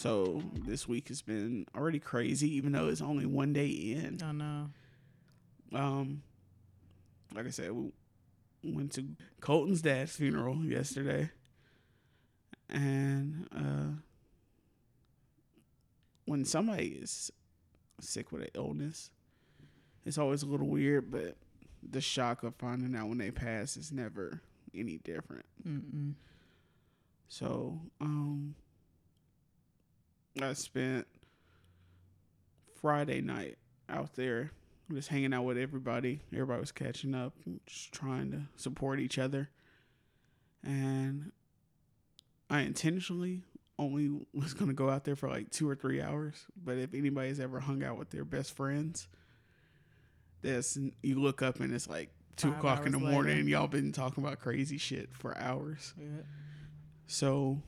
So this week has been already crazy, even though it's only one day in. I know. Like I said, we went to Colton's dad's funeral yesterday, and when somebody is sick with an illness, it's always a little weird. But the shock of finding out when they pass is never any different. Mm-mm. So, I spent Friday night out there just hanging out with everybody. Everybody was catching up, just trying to support each other. And I intentionally only was going to go out there for like 2 or 3 hours. But if anybody's ever hung out with their best friends, you look up and it's like 2 o'clock in the morning and y'all been talking about crazy shit for hours. Yeah. So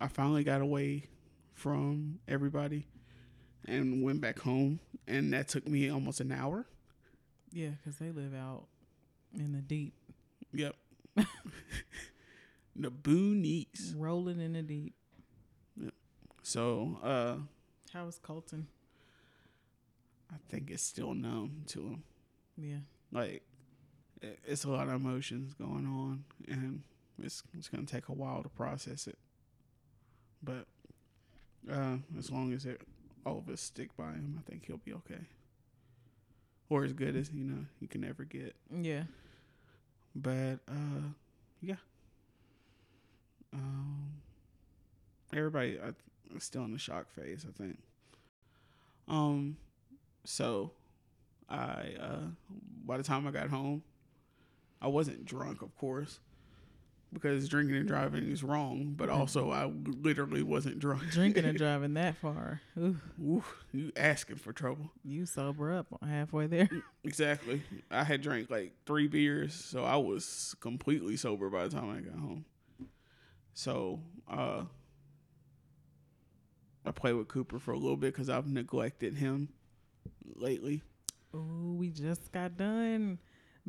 I finally got away from everybody and went back home, and that took me almost an hour. Yeah, because they live out in the deep. Yep. The boonies. Rolling in the deep. Yep. So, how was Colton? I think it's still numb to him. Yeah. Like, it's a lot of emotions going on, and it's going to take a while to process it. But as long as all of us stick by him, I think he'll be okay. Or as good as, you can never get. Yeah. But, yeah. Everybody is still in the shock phase, I think. So, by the time I got home, I wasn't drunk, of course. Because drinking and driving is wrong, but also I literally wasn't drunk. Drinking and driving that far. Ooh, you asking for trouble. You sober up halfway there. Exactly. I had drank like 3 beers, so I was completely sober by the time I got home. So I played with Cooper for a little bit because I've neglected him lately. Oh, we just got done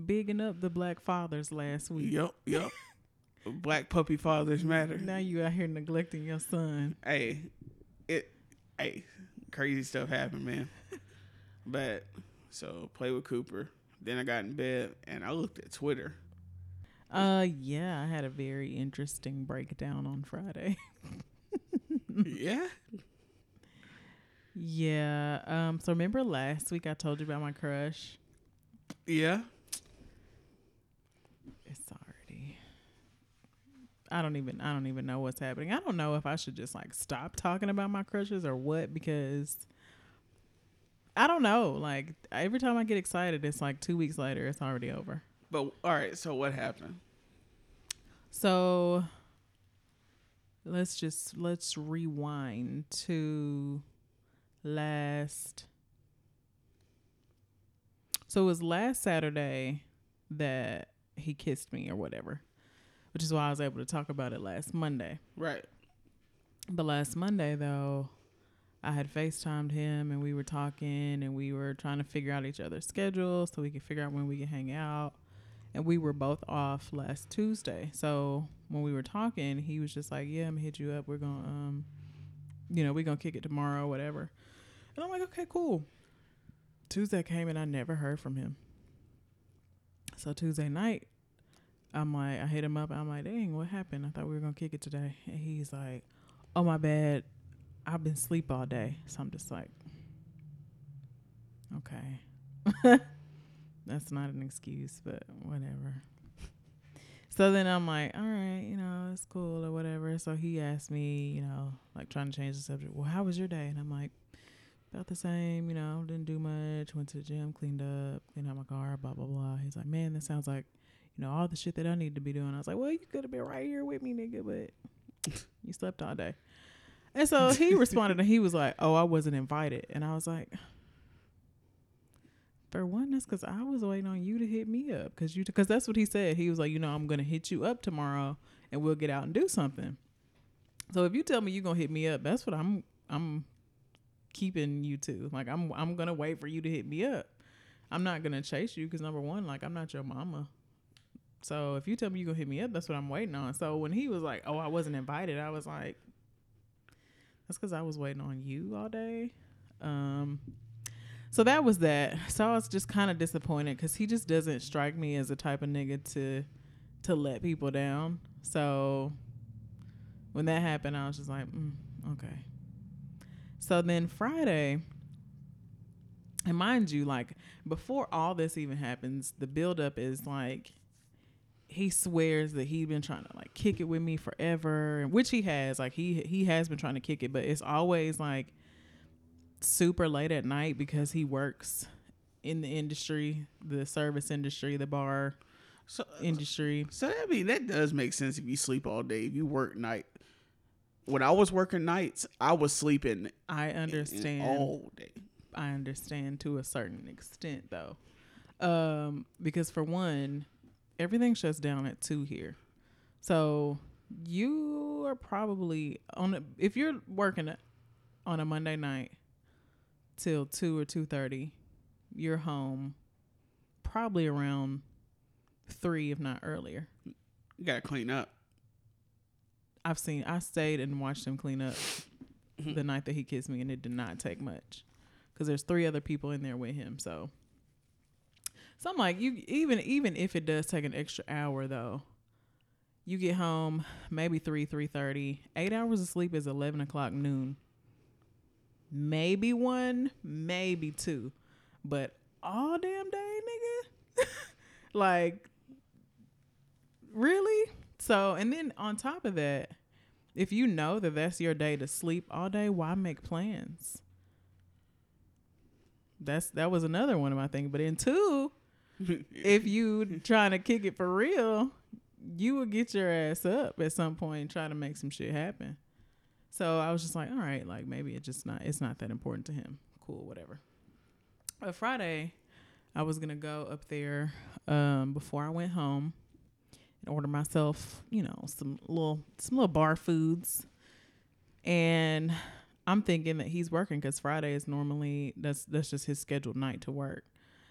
bigging up the black fathers last week. Yep. Black puppy fathers matter. Now you out here neglecting your son. Hey, crazy stuff happened, man. But so play with Cooper. Then I got in bed and I looked at Twitter. Yeah, I had a very interesting breakdown on Friday. Yeah. Yeah. So remember last week I told you about my crush? Yeah. I don't even know what's happening. I don't know if I should just like stop talking about my crushes or what, because I don't know. Like every time I get excited, it's like 2 weeks later, it's already over. But all right. So what happened? So let's rewind to last. So it was last Saturday that he kissed me or whatever, which is why I was able to talk about it last Monday. Right. But last Monday, though, I had FaceTimed him, and we were talking, and we were trying to figure out each other's schedules so we could figure out when we could hang out. And we were both off last Tuesday. So when we were talking, he was just like, yeah, I'm going to hit you up. We're going to, we're going to kick it tomorrow, whatever. And I'm like, okay, cool. Tuesday came, and I never heard from him. So Tuesday night, I hit him up. I'm like, dang, what happened? I thought we were going to kick it today. And he's like, oh, my bad. I've been asleep all day. So I'm just like, okay. That's not an excuse, but whatever. So then I'm like, all right, it's cool or whatever. So he asked me, like trying to change the subject. Well, how was your day? And I'm like, Felt the same, you know, didn't do much, went to the gym, cleaned up, cleaned out my car, blah, blah, blah. He's like, man, that sounds like, you know, all the shit that I need to be doing. I was like, well, you could have been right here with me, nigga, but you slept all day. And so he responded and he was like, oh, I wasn't invited. And I was like, for one, that's because I was waiting on you to hit me up. Because that's what he said. He was like, you know, I'm going to hit you up tomorrow and we'll get out and do something. So if you tell me you're going to hit me up, that's what I'm keeping you to. Like, I'm gonna wait for you to hit me up. I'm not gonna chase you because, number one, like, I'm not your mama. So if you tell me you're gonna hit me up, that's what I'm waiting on. So when he was like, oh, I wasn't invited, I was like, that's because I was waiting on you all day. So that was that. So I was just kind of disappointed because he just doesn't strike me as the type of nigga to let people down. So when that happened, I was just like, okay. So then Friday, and mind you, like, before all this even happens, the buildup is like, he swears that he'd been trying to, like, kick it with me forever, which he has. Like, he has been trying to kick it, but it's always like super late at night because he works in the industry, the service industry, the bar industry. So that mean, that does make sense if you sleep all day, if you work night. When I was working nights, I was sleeping. I understand all day. I understand to a certain extent, though, because for one, everything shuts down at 2 here. So you are probably if you're working on a Monday night till 2 or 2:30, you're home probably around 3, if not earlier. You gotta clean up. I stayed and watched him clean up the night that he kissed me, and it did not take much because there's 3 other people in there with him. So I'm like, you even if it does take an extra hour, though, you get home maybe 3:30. 8 hours of sleep is 11 o'clock noon. Maybe 1, maybe 2, but all damn day, nigga. Like, really? So, and then on top of that, if you know that that's your day to sleep all day, why make plans? That was another one of my things. But then 2, if you trying to kick it for real, you will get your ass up at some point and try to make some shit happen. So I was just like, all right, like, maybe it's not that important to him. Cool, whatever. But Friday, I was going to go up there before I went home and order myself, you know, some little bar foods. And I'm thinking that he's working because Friday is normally, that's just his scheduled night to work.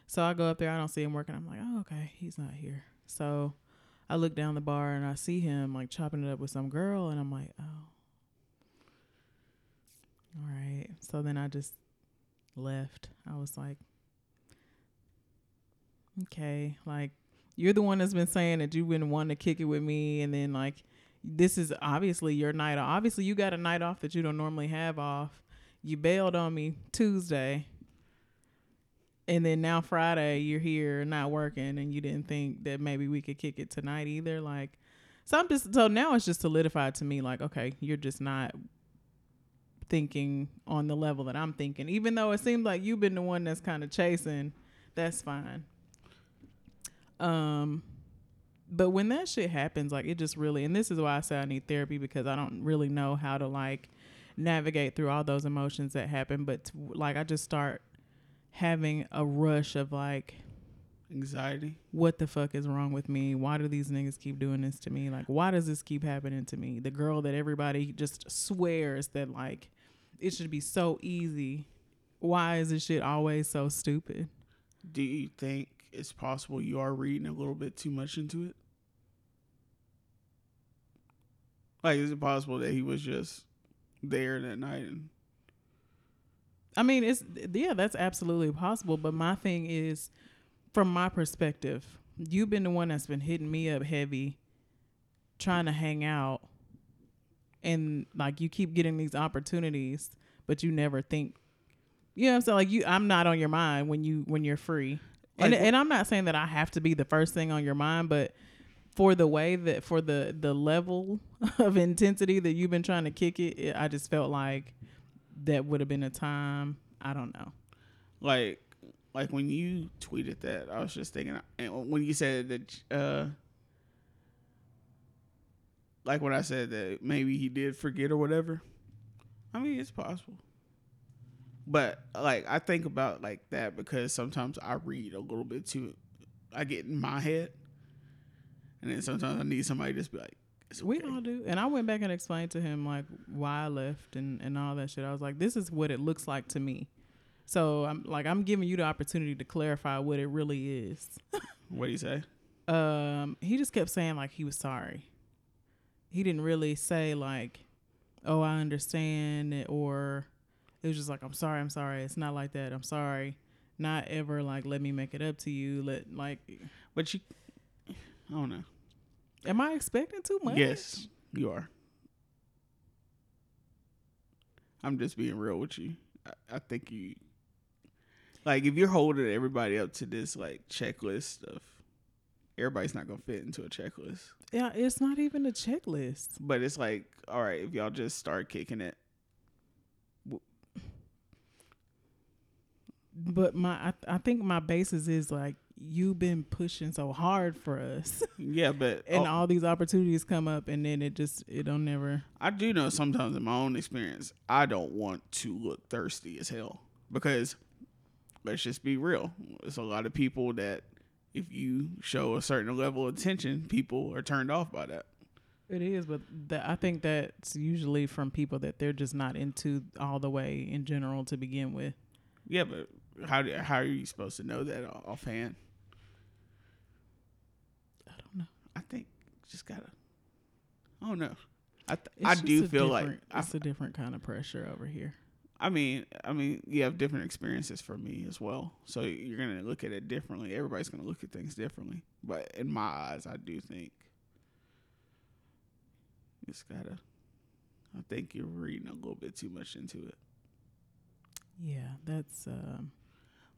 So I go up there, I don't see him working. I'm like, oh, okay, he's not here. So I look down the bar and I see him, like, chopping it up with some girl. And I'm like, oh, all right. So then I just left. I was like, okay, like, you're the one that's been saying that you've been wanting to kick it with me. And then, like, this is obviously your night off. Obviously, you got a night off that you don't normally have off. You bailed on me Tuesday. And then now Friday, you're here not working. And you didn't think that maybe we could kick it tonight either. Like, so now it's just solidified to me, like, okay, you're just not thinking on the level that I'm thinking. Even though it seems like you've been the one that's kind of chasing, that's fine. But when that shit happens, like, it just really, and this is why I say I need therapy, because I don't really know how to, like, navigate through all those emotions that happen. But like, I just start having a rush of, like, anxiety. What the fuck is wrong with me? Why do these niggas keep doing this to me? Like, why does this keep happening to me? The girl that everybody just swears that, like, it should be so easy. Why is this shit always so stupid? Do you think it's possible you are reading a little bit too much into it? Like, is it possible that he was just there that night? And I mean, that's absolutely possible. But my thing is, from my perspective, you've been the one that's been hitting me up heavy, trying to hang out. And, like, you keep getting these opportunities, but you never think, you know what I'm saying? Like, I'm not on your mind when you're free. Like, and I'm not saying that I have to be the first thing on your mind, but for the level of intensity that you've been trying to kick it, I just felt like that would have been a time I don't know. Like when you tweeted that, I was just thinking, and when you said that, like when I said that maybe he did forget or whatever, I mean, it's possible. But, like, I think about, like, that because sometimes I read a little bit too. I get in my head. And then sometimes I need somebody to just be like, it's okay. We all do. And I went back and explained to him, like, why I left and all that shit. I was like, this is what it looks like to me. So, I'm giving you the opportunity to clarify what it really is. What did he say? He just kept saying, like, he was sorry. He didn't really say, like, oh, I understand, or it was just like, I'm sorry. It's not like that. I'm sorry. Not ever, like, let me make it up to you. But you... I don't know. Am I expecting too much? Yes, you are. I'm just being real with you. I think you... Like, if you're holding everybody up to this, like, checklist stuff, everybody's not going to fit into a checklist. Yeah, it's not even a checklist. But it's like, all right, if y'all just start kicking it. But I think my basis is, like, you've been pushing so hard for us. Yeah, but... and all these opportunities come up, and then it don't never... I do know sometimes in my own experience, I don't want to look thirsty as hell. Because, let's just be real, there's a lot of people that, if you show a certain level of attention, people are turned off by that. It is, but I think that's usually from people that they're just not into all the way in general to begin with. Yeah, but how are you supposed to know that offhand? I think just gotta. I don't know. I do feel like it's a different kind of pressure over here. I mean, you have different experiences for me as well, so you're gonna look at it differently. Everybody's gonna look at things differently, but in my eyes, I do think it's gotta. I think you're reading a little bit too much into it. Yeah, that's.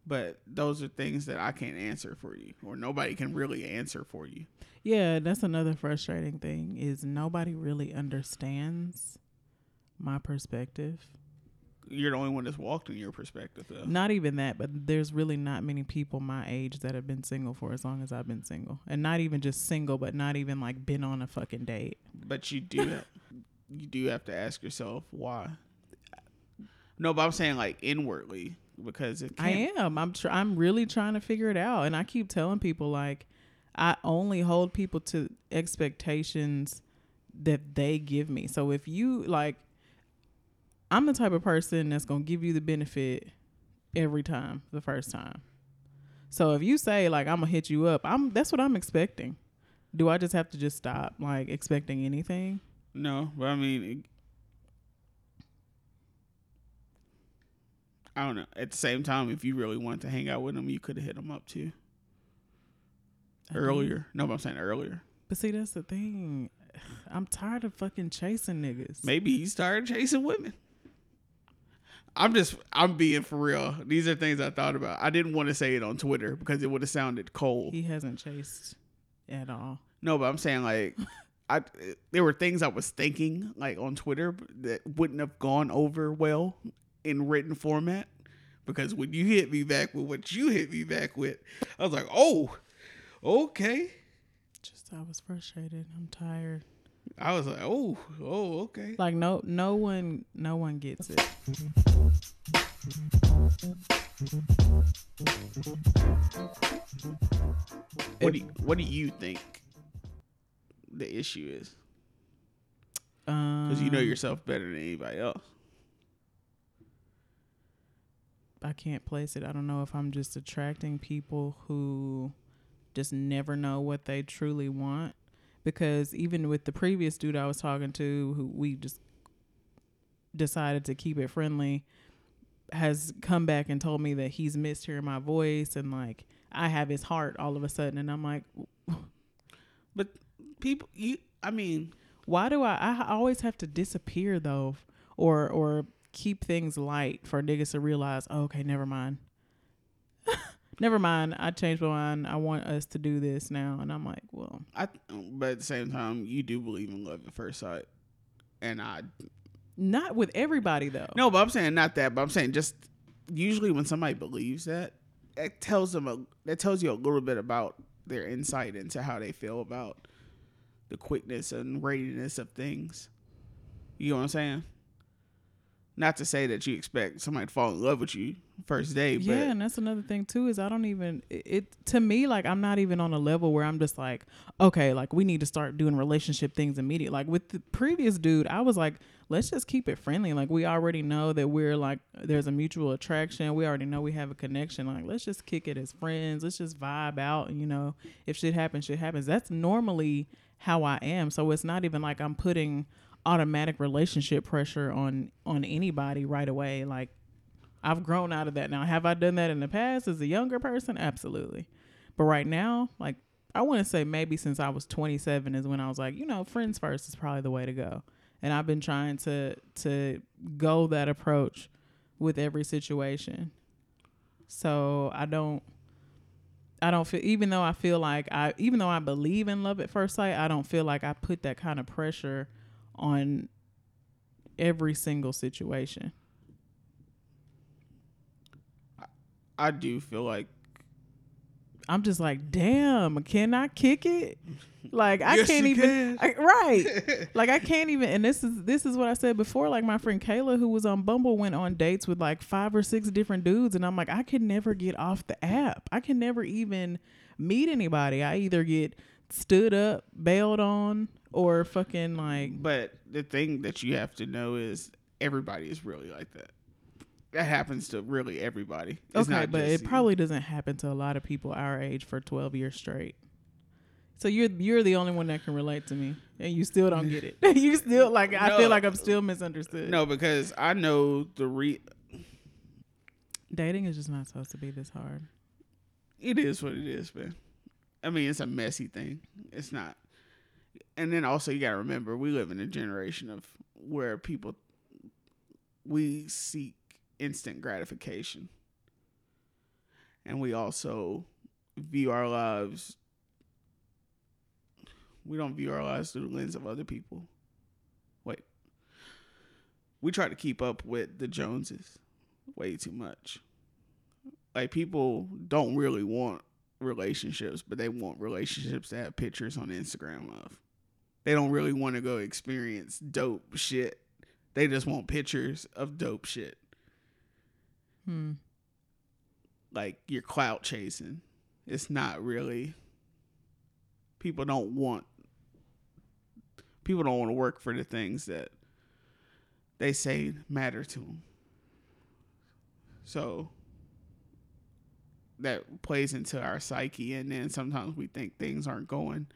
But those are things that I can't answer for you, or nobody can really answer for you. Yeah, that's another frustrating thing is nobody really understands my perspective. You're the only one that's walked in your perspective, though. Not even that, but there's really not many people my age that have been single for as long as I've been single. And not even just single, but not even, like, been on a fucking date. But you do have to ask yourself why. No, but I'm saying, like, inwardly. Because it can't. I am. I'm really trying to figure it out. And I keep telling people, like, I only hold people to expectations that they give me. So if you, like, I'm the type of person that's going to give you the benefit every time, the first time. So if you say, like, I'm going to hit you up, that's what I'm expecting. Do I just have to just stop, like, expecting anything? No, but I mean... I don't know. At the same time, if you really wanted to hang out with him, you could have hit him up too. Earlier. No, but I'm saying earlier. But see, that's the thing. I'm tired of fucking chasing niggas. Maybe he's tired of chasing women. I'm being for real. These are things I thought about. I didn't want to say it on Twitter because it would have sounded cold. He hasn't chased at all. No, but I'm saying, like, there were things I was thinking, like, on Twitter that wouldn't have gone over well in written format, because when you hit me back with what you hit me back with, I was like, oh, okay. I was frustrated. I'm tired. I was like, oh, okay. Like, no one gets it. What do you think the issue is? Because you know yourself better than anybody else. I can't place it. I don't know if I'm just attracting people who just never know what they truly want. Because even with the previous dude I was talking to, who we just decided to keep it friendly, has come back and told me that he's missed hearing my voice, and, like, I have his heart all of a sudden. And I'm like, but people, why do I always have to disappear though, or keep things light for niggas to realize, oh, okay, never mind. Never mind. I changed my mind. I want us to do this now. And I'm like, well. But at the same time, you do believe in love at first sight. Not with everybody, though. No, but I'm saying not that. But I'm saying just usually when somebody believes that, it tells them that tells you a little bit about their insight into how they feel about the quickness and readiness of things. You know what I'm saying? Not to say that you expect somebody to fall in love with you first day, but yeah, and that's another thing too, is I don't even, it to me, like, I'm not even on a level where I'm just like, okay, like, we need to start doing relationship things immediately. Like with the previous dude, I was like, let's just keep it friendly. Like, we already know that we're like, there's a mutual attraction. We already know we have a connection. Like, let's just kick it as friends. Let's just vibe out. You know, if shit happens, shit happens. That's normally how I am. So it's not even like I'm putting automatic relationship pressure on anybody right away. Like, I've grown out of that now. Have I done that in the past as a younger person? Absolutely. But right now, like, I wouldn't say, maybe since I was 27 is when I was like, you know, friends first is probably the way to go. And I've been trying to go that approach with every situation. So I don't feel, even though I believe in love at first sight, I don't feel like I put that kind of pressure on every single situation. I do feel like I'm just like, damn, can I kick it? Like, I yes, can't even, can. Right. Like, I can't even, and this is what I said before, like, my friend Kayla, who was on Bumble, went on dates with like 5 or 6 different dudes, and I'm like, I can never get off the app. I can never even meet anybody. I either get stood up, bailed on, or fucking like. But the thing that you have to know is everybody is really like that. That happens to really everybody. It's okay, but it probably doesn't happen to a lot of people our age for 12 years straight. So you're the only one that can relate to me, and you still don't get it. You still like, I feel like I'm still misunderstood. No, because I know dating is just not supposed to be this hard. It is what it is, man. I mean, it's a messy thing. It's not. And then also, you got to remember, we live in a generation of where we seek instant gratification. And we also we don't view our lives through the lens of other people. Wait. We try to keep up with the Joneses way too much. Like, people don't really want relationships, but they want relationships to have pictures on Instagram of. They don't really want to go experience dope shit. They just want pictures of dope shit. Like, you're clout chasing. It's not really. People don't want to work for the things that they say matter to them. So that plays into our psyche, and then sometimes we think things aren't going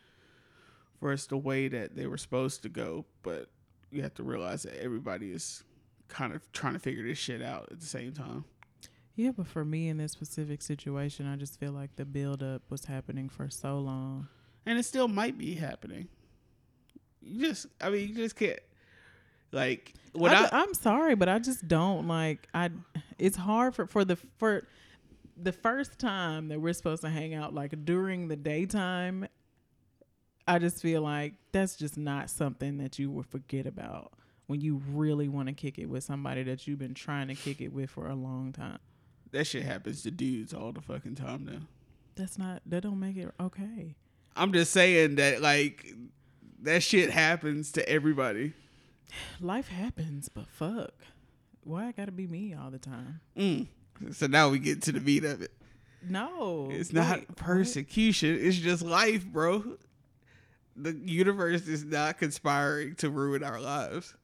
for us the way that they were supposed to go, but you have to realize that everybody is kind of trying to figure this shit out at the same time. Yeah, but for me in this specific situation, I just feel like the buildup was happening for so long. And it still might be happening. You just can't. Like, what I'm sorry, but I just don't like. It's hard for the first time that we're supposed to hang out, like during the daytime. I just feel like that's just not something that you will forget about when you really want to kick it with somebody that you've been trying to kick it with for a long time. That shit happens to dudes all the fucking time now. That don't make it okay. I'm just saying that, like, that shit happens to everybody. Life happens, but fuck. Why I gotta be me all the time? So now we get to the meat of it. No. It's not persecution. What? It's just life, bro. The universe is not conspiring to ruin our lives.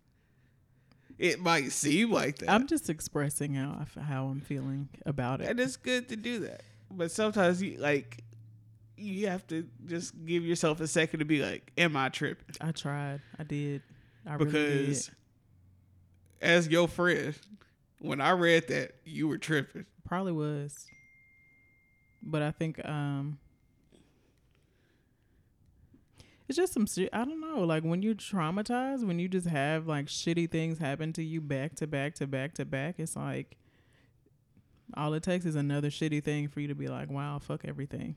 It might seem like that. I'm just expressing how I'm feeling about it. And it's good to do that. But sometimes you have to just give yourself a second to be like, am I tripping? I tried. I did. Because as your friend, when I read that, you were tripping. Probably was. But I think it's just some shit. I don't know. Like, when you're traumatized, when you just have like shitty things happen to you back to back to back to back, it's like all it takes is another shitty thing for you to be like, wow, fuck everything.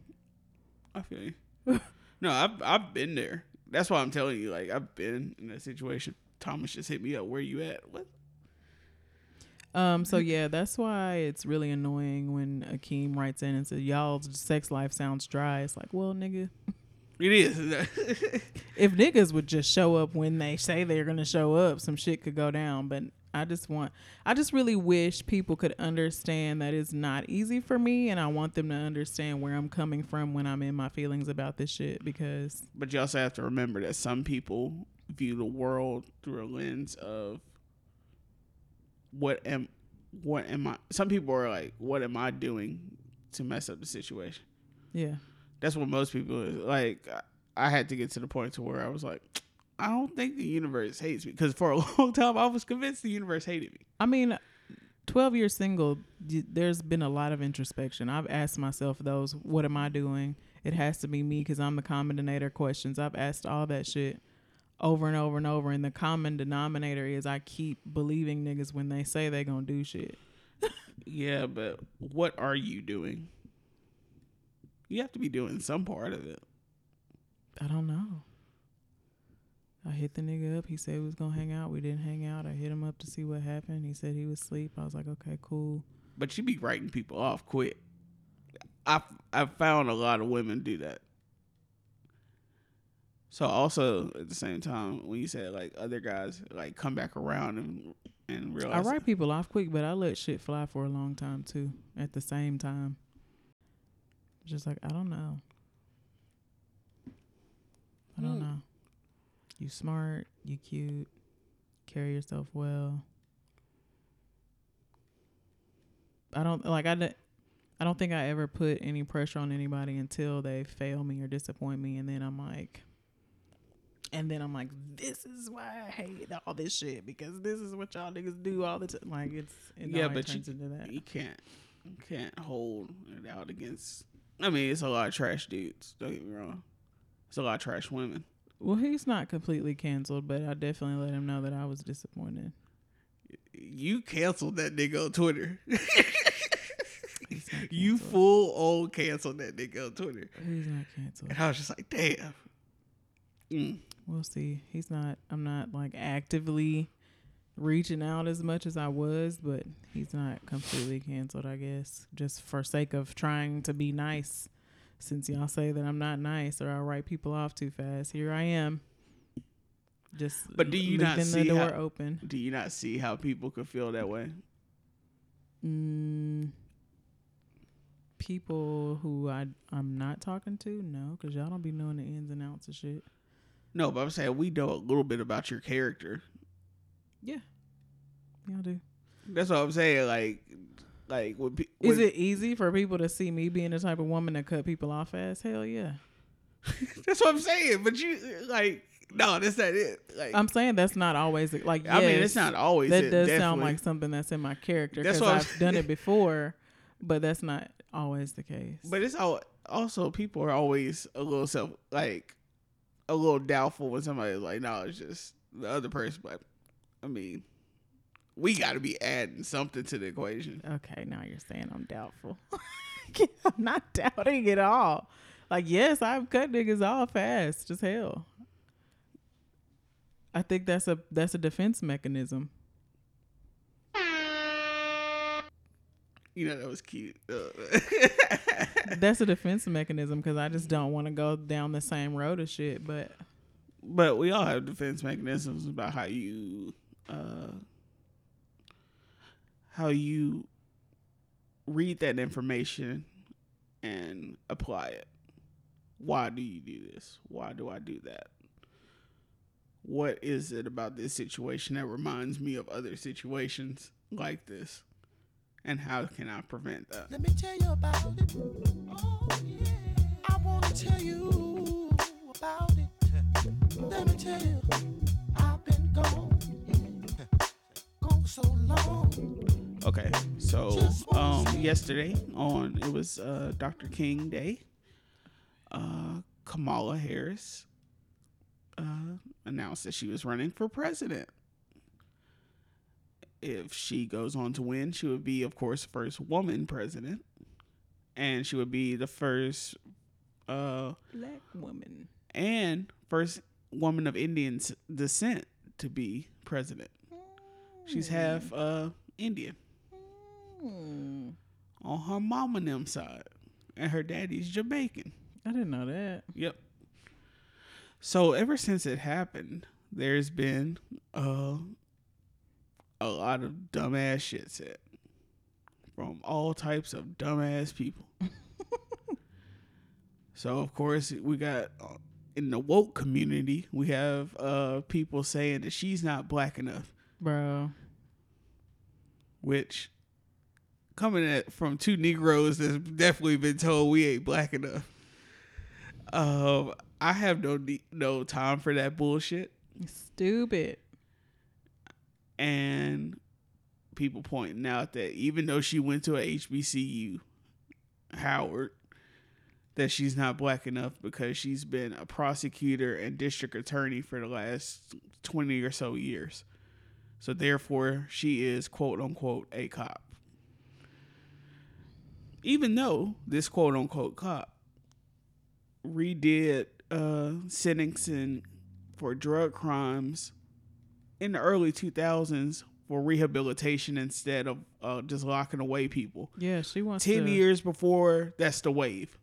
I feel you. No, I've been there. That's why I'm telling you. Like, I've been in that situation. Thomas just hit me up. Where you at? What? So yeah, that's why it's really annoying when Akeem writes in and says, y'all's sex life sounds dry. It's like, well, nigga. It is. If niggas would just show up when they say they're going to show up, some shit could go down. But I just really wish people could understand that it's not easy for me, and I want them to understand where I'm coming from when I'm in my feelings about this shit, because. But you also have to remember that some people view the world through a lens of what am I, some people are like, what am I doing to mess up the situation? Yeah. That's what most people is. Like, I had to get to the point to where I was like, I don't think the universe hates me, because for a long time I was convinced the universe hated me. I mean, 12 years single, there's been a lot of introspection. I've asked myself those, what am I doing? It has to be me because I'm the common denominator questions. I've asked all that shit over and over and over, and the common denominator is I keep believing niggas when they say they gonna do shit. Yeah, but what are you doing? You have to be doing some part of it. I don't know. I hit the nigga up. He said he was going to hang out. We didn't hang out. I hit him up to see what happened. He said he was asleep. I was like, okay, cool. But you be writing people off quick. I found a lot of women do that. So also, at the same time, when you said, like, other guys, like, come back around and realize. I write people off quick, but I let shit fly for a long time, too, at the same time. Just like, I don't know. I don't know. You smart, you cute, carry yourself well. I don't think I ever put any pressure on anybody until they fail me or disappoint me, and then I'm like, this is why I hate all this shit, because this is what y'all niggas do all the time. Like, it turns into that. You can't hold it out against. I mean, it's a lot of trash dudes. Don't get me wrong. It's a lot of trash women. Well, he's not completely canceled, but I definitely let him know that I was disappointed. You canceled that nigga on Twitter. You full old canceled that nigga on Twitter. He's not canceled. And I was just like, damn. We'll see. I'm not like actively reaching out as much as I was, but he's not completely canceled, I guess. Just for sake of trying to be nice. Since y'all say that I'm not nice or I write people off too fast, here I am. But do you not see the door open? Do you not see how people could feel that way? People who I'm not talking to, no, because y'all don't be knowing the ins and outs of shit. No, but I'm saying we know a little bit about your character. Yeah, y'all do. That's what I'm saying. Like, is it easy for people to see me being the type of woman that cut people off as? Hell yeah. That's what I'm saying. But you like, no, that's not it. Like, I'm saying that's not always like. Yes, I mean, it's not always. That it does definitely sound like something that's in my character because I've done it before, but that's not always the case. But it's also people are always a little doubtful when somebody's like, no, it's just the other person. But I mean. We got to be adding something to the equation. Okay, now you're saying I'm doubtful. I'm not doubting at all. Like, yes, I've cut niggas off fast as hell. I think that's a defense mechanism. You know, that was cute. That's a defense mechanism because I just don't want to go down the same road as shit. But we all have defense mechanisms about how you... how you read that information and apply it. Why do you do this? Why do I do that? What is it about this situation that reminds me of other situations like this? And how can I prevent that? Let me tell you about it. Oh, yeah. I want to tell you about it. Let me tell you, I've been gone so long. Okay, so yesterday it was Dr. King Day. Kamala Harris announced that she was running for president. If she goes on to win, she would be, of course, first woman president, and she would be the first black woman and first woman of Indian descent to be president. She's half Indian. Mm. On her mama and them side. And her daddy's Jamaican. I didn't know that. Yep. So ever since it happened, there's been a lot of dumbass shit said from all types of dumbass people. So, of course, we got in the woke community, we have people saying that she's not black enough. Bro. Which, coming at from two Negroes that's definitely been told we ain't black enough. I have no time for that bullshit. Stupid. And people pointing out that even though she went to a HBCU, Howard, that she's not black enough because she's been a prosecutor and district attorney for the last 20 or so years. So therefore, she is, quote unquote, a cop. Even though this quote unquote cop redid sentencing for drug crimes in the early 2000s for rehabilitation instead of just locking away people. Yeah, she wants 10 years before, that's the wave.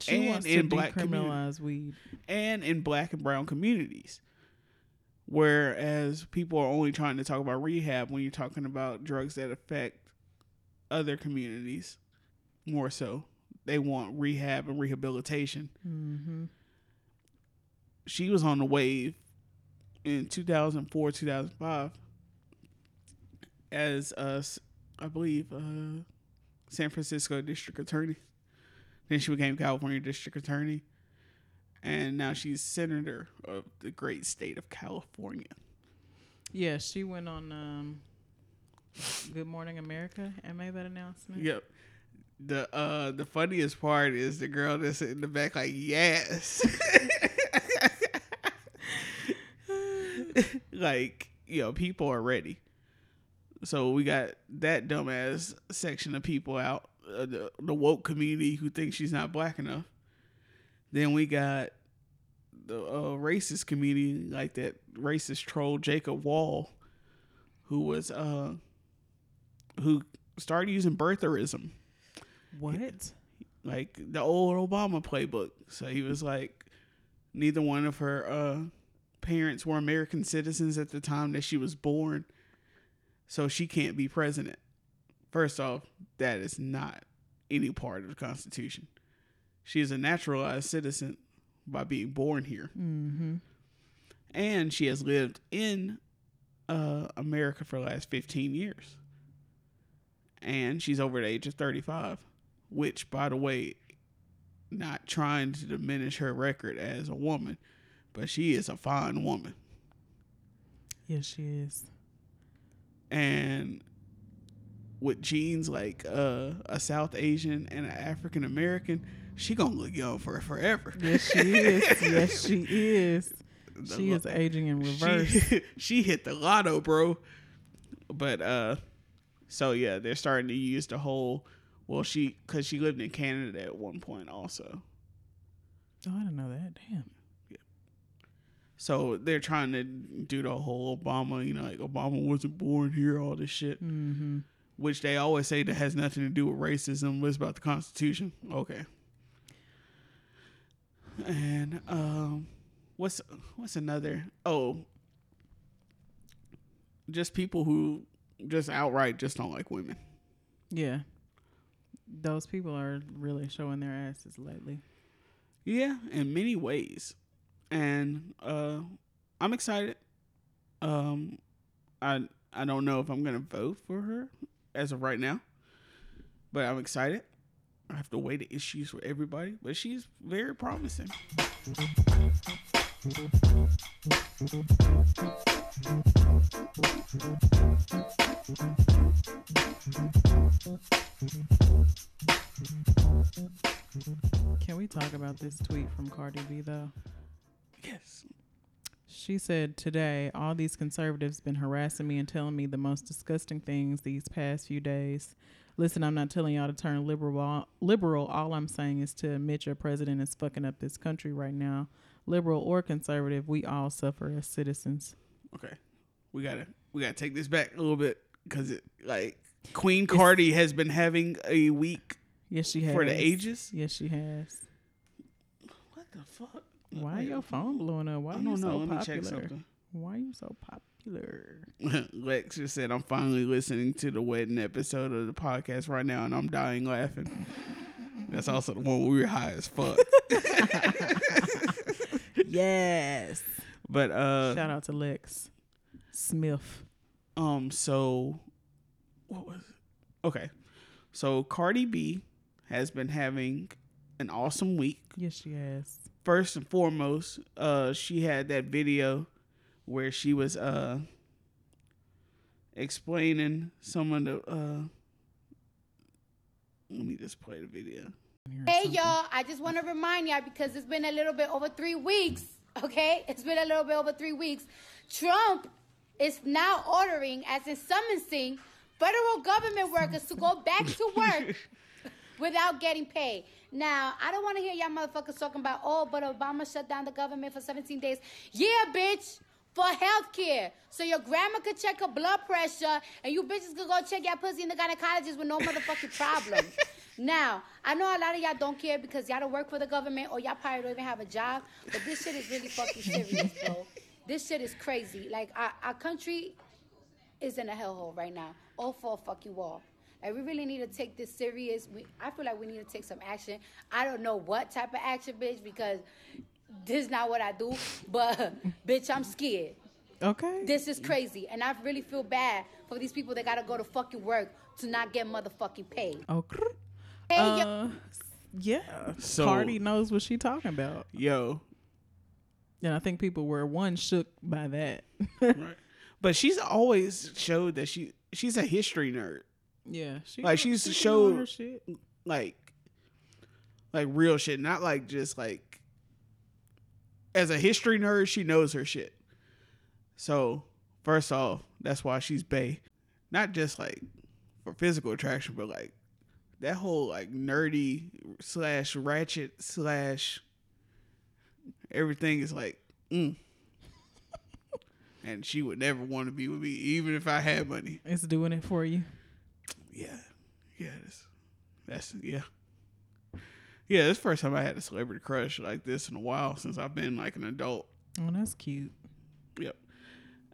She and wants in to black decriminalize weed. And in black and brown communities. Whereas people are only trying to talk about rehab when you're talking about drugs that affect other communities more so. They want rehab and rehabilitation. Mm-hmm. She was on the wave in 2004, 2005 as, I believe, San Francisco District Attorney. Then she became California District Attorney. And now she's Senator of the great state of California. Yeah, she went on Good Morning America and made that announcement. Yep. The funniest part is the girl that's in the back like, yes. Like, you know, people are ready. So we got that dumbass section of people out. The woke community who thinks she's not black enough. Then we got the racist community, like that racist troll Jacob Wall, who was who started using birtherism. What? Like the old Obama playbook. So he was like, neither one of her parents were American citizens at the time that she was born, so she can't be president. First off, that is not any part of the Constitution. She is a naturalized citizen by being born here. Mm-hmm. And she has lived in America for the last 15 years. And she's over the age of 35, which, by the way, not trying to diminish her record as a woman, but she is a fine woman. Yes, she is. And with jeans like a South Asian and an African American, she gonna look young for forever. Yes, she is. Yes, she is. She is aging in reverse. She hit the lotto, bro. But so yeah, they're starting to use the whole. Well, because she lived in Canada at one point also. Oh, I didn't know that. Damn. Yeah. So they're trying to do the whole Obama. You know, like Obama wasn't born here. All this shit. Mm-hmm. Which they always say that has nothing to do with racism. It's about the Constitution. Okay. And what's another? Oh, just people who just outright just don't like women. Yeah. Those people are really showing their asses lately. Yeah, in many ways. And I'm excited. I don't know if I'm going to vote for her as of right now, but I'm excited. I have to weigh the issues with everybody, but she's very promising. Can we talk about this tweet from Cardi B, though? Yes. She said, today, all these conservatives been harassing me and telling me the most disgusting things these past few days. Listen, I'm not telling y'all to turn liberal. All I'm saying is to admit your president is fucking up this country right now. Liberal or conservative, we all suffer as citizens. Okay. We gotta take this back a little bit because it like Queen Cardi has been having a week. Yes, she has. For the ages. Yes, she has. What the fuck? Why your phone blowing up? Why I don't know. Let me check something. Why are you so popular? Lex just said, I'm finally listening to the wedding episode of the podcast right now, and I'm dying laughing. That's also the one where we were high as fuck. Yes. But shout out to Lex Smith. So what was it? Okay. So Cardi B has been having an awesome week. Yes, she has. First and foremost, she had that video where she was explaining some of the let me just play the video. Hey y'all, I just want to remind y'all, because it's been a little bit over 3 weeks, okay? It's been a little bit over 3 weeks. Trump is now ordering, as in summoning, federal government workers to go back to work without getting paid. Now, I don't want to hear y'all motherfuckers talking about, oh, but Obama shut down the government for 17 days. Yeah, bitch, for health care. So your grandma could check her blood pressure, and you bitches could go check your pussy in the gynecologist with no motherfucking problem. Now, I know a lot of y'all don't care because y'all don't work for the government, or y'all probably don't even have a job, but this shit is really fucking serious, bro. This shit is crazy. Like, our country is in a hellhole right now. All for a fucking wall. Like, we really need to take this serious. I feel like we need to take some action. I don't know what type of action, bitch, because this is not what I do, but, bitch, I'm scared. Okay. This is crazy, and I really feel bad for these people that got to go to fucking work to not get motherfucking paid. Okay. Hey, yeah, so Cardi knows what she talking about. Yo. And I think people were shook by that. Right. But she's always showed that she's a history nerd. Yeah. She showed her shit. Like real shit. Not like just like, as a history nerd, she knows her shit. So first off, that's why she's bae. Not just like for physical attraction, but like that whole like nerdy / ratchet / everything is like, And she would never want to be with me, even if I had money. It's doing it for you. Yeah. Yeah. Yeah, this first time I had a celebrity crush like this in a while, since I've been like an adult. Oh, that's cute. Yep.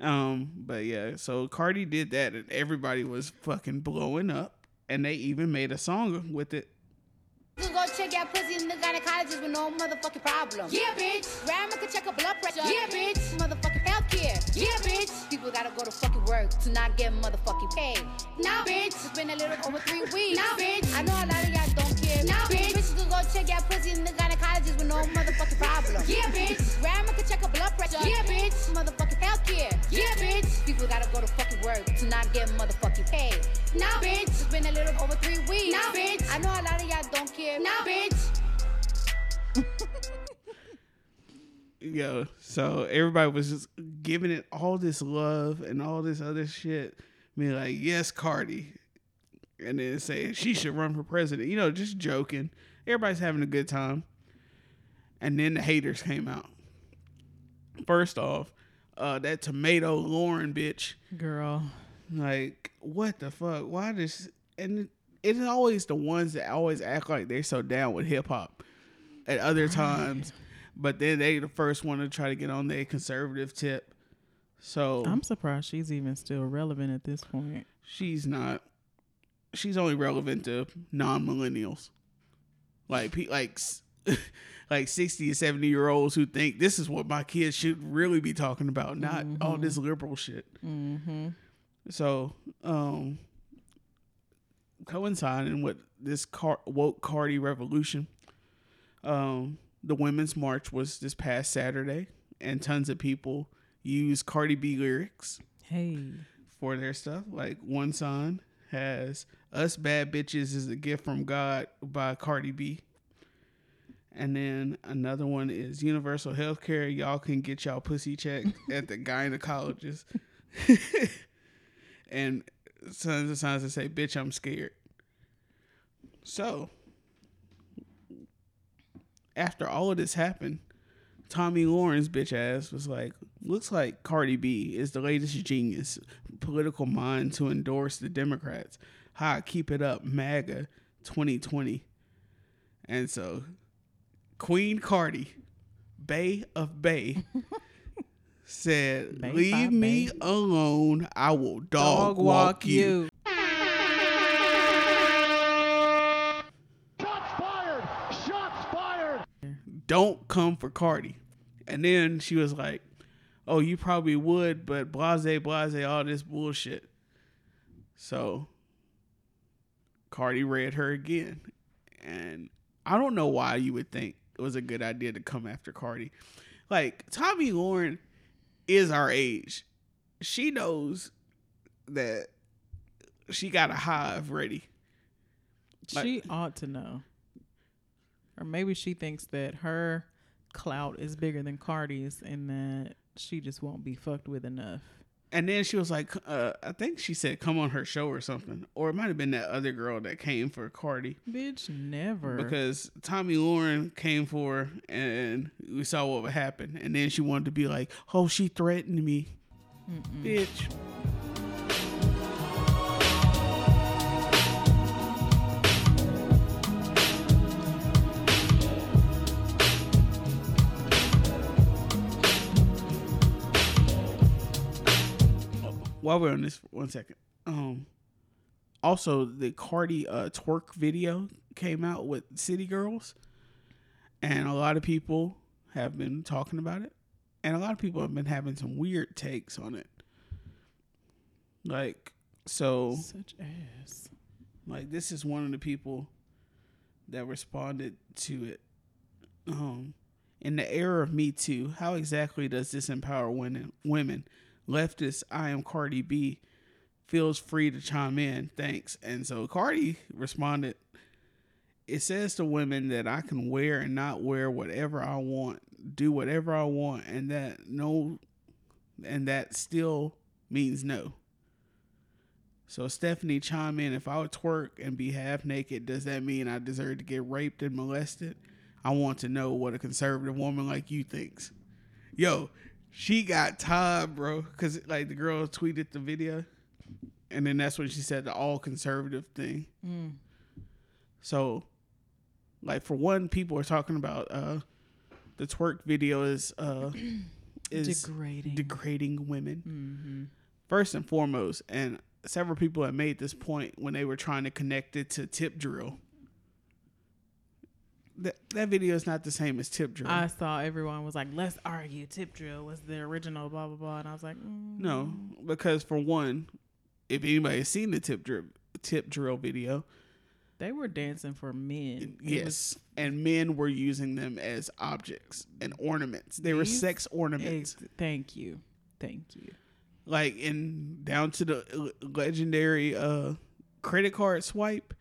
But yeah, so Cardi did that, and everybody was fucking blowing up, and they even made a song with it. You go check your pussy in the gynecologist with no motherfucking problem. Yeah, bitch. Grandma could check her blood pressure. Yeah, bitch. Motherfucking healthcare. Yeah, bitch. People gotta go to fucking work to not get motherfucking paid. Now, bitch. It's been a little over 3 weeks. Now, bitch. I know a lot of y'all don't care. Now, bitch. Bitches could go check your pussy in the gynecologist with no motherfucking problem. Yeah, bitch. Grandma could check her blood pressure. Yeah, bitch. Motherfucking healthcare. Yeah, bitch. People gotta go to fucking work to not get motherfucking paid. Now, bitch. It's been a little over 3 weeks. Now, bitch. I know a lot of y'all don't care. No, bitch. Yo, so everybody was just giving it all this love and all this other shit. Being like, yes, Cardi. And then saying she should run for president. You know, just joking. Everybody's having a good time. And then the haters came out. First off, that Tomato Lauren bitch. Girl. Like, what the fuck? Why does... And it's always the ones that always act like they're so down with hip hop at other times, but then they the first one to try to get on their conservative tip. So I'm surprised she's even still relevant at this point. She's not. She's only relevant to non-millennials, like 60 and 70 year olds who think this is what my kids should really be talking about, not all this liberal shit. Mm-hmm. So, coinciding with this woke Cardi revolution, the Women's March was this past Saturday, and tons of people used Cardi B lyrics for their stuff. Like, one sign has "Us Bad Bitches is a Gift from God" by Cardi B, and then another one is "Universal Healthcare, y'all can get y'all pussy checked at the gynecologist," and tons of signs that say, "Bitch, I'm scared." So, after all of this happened, Tomi Lahren's bitch ass was like, looks like Cardi B is the latest genius political mind to endorse the Democrats. Hot, keep it up, MAGA 2020. And so Queen Cardi, Bay of Bay, said, Bay leave me Bay. Alone. I will dog walk you. Shots fired. Don't come for Cardi. And then she was like, oh, you probably would, but blase, all this bullshit. So Cardi read her again. And I don't know why you would think it was a good idea to come after Cardi. Like, Tomi Lahren is our age. She knows that she got a hive ready. Like, she ought to know. Or maybe she thinks that her clout is bigger than Cardi's and that she just won't be fucked with enough. And then she was like, I think she said come on her show or something. Or it might have been that other girl that came for Cardi. Bitch, never. Because Tomi Lahren came for her and we saw what happened. And then she wanted to be like, oh, she threatened me. Mm-mm. Bitch. While we're on this, 1 second. Also, the Cardi twerk video came out with City Girls, and a lot of people have been talking about it, and a lot of people have been having some weird takes on it. Like, so, such ass. Like, this is one of the people that responded to it. In the era of Me Too, how exactly does this empower women? Leftist, I am Cardi B. Feels free to chime in. Thanks. And so Cardi responded, it says to women that I can wear and not wear whatever I want, do whatever I want, and that no, and that still means no. So Stephanie chimed in, if I would twerk and be half naked, does that mean I deserve to get raped and molested? I want to know what a conservative woman like you thinks. Yo, she got tired, bro, because like the girl tweeted the video, and then that's when she said the all conservative thing. Mm. So, like for one, people are talking about the twerk video is degrading women. Mm-hmm. First and foremost, and several people have made this point when they were trying to connect it to Tip Drill. That video is not the same as Tip Drill. I saw everyone was like, let's argue Tip Drill was the original, blah, blah, blah. And I was like, No, because for one, if anybody has seen the Tip Drill video, they were dancing for men. Yes. And men were using them as objects and ornaments. They were sex ornaments. Thank you. Like, and down to the legendary credit card swipe.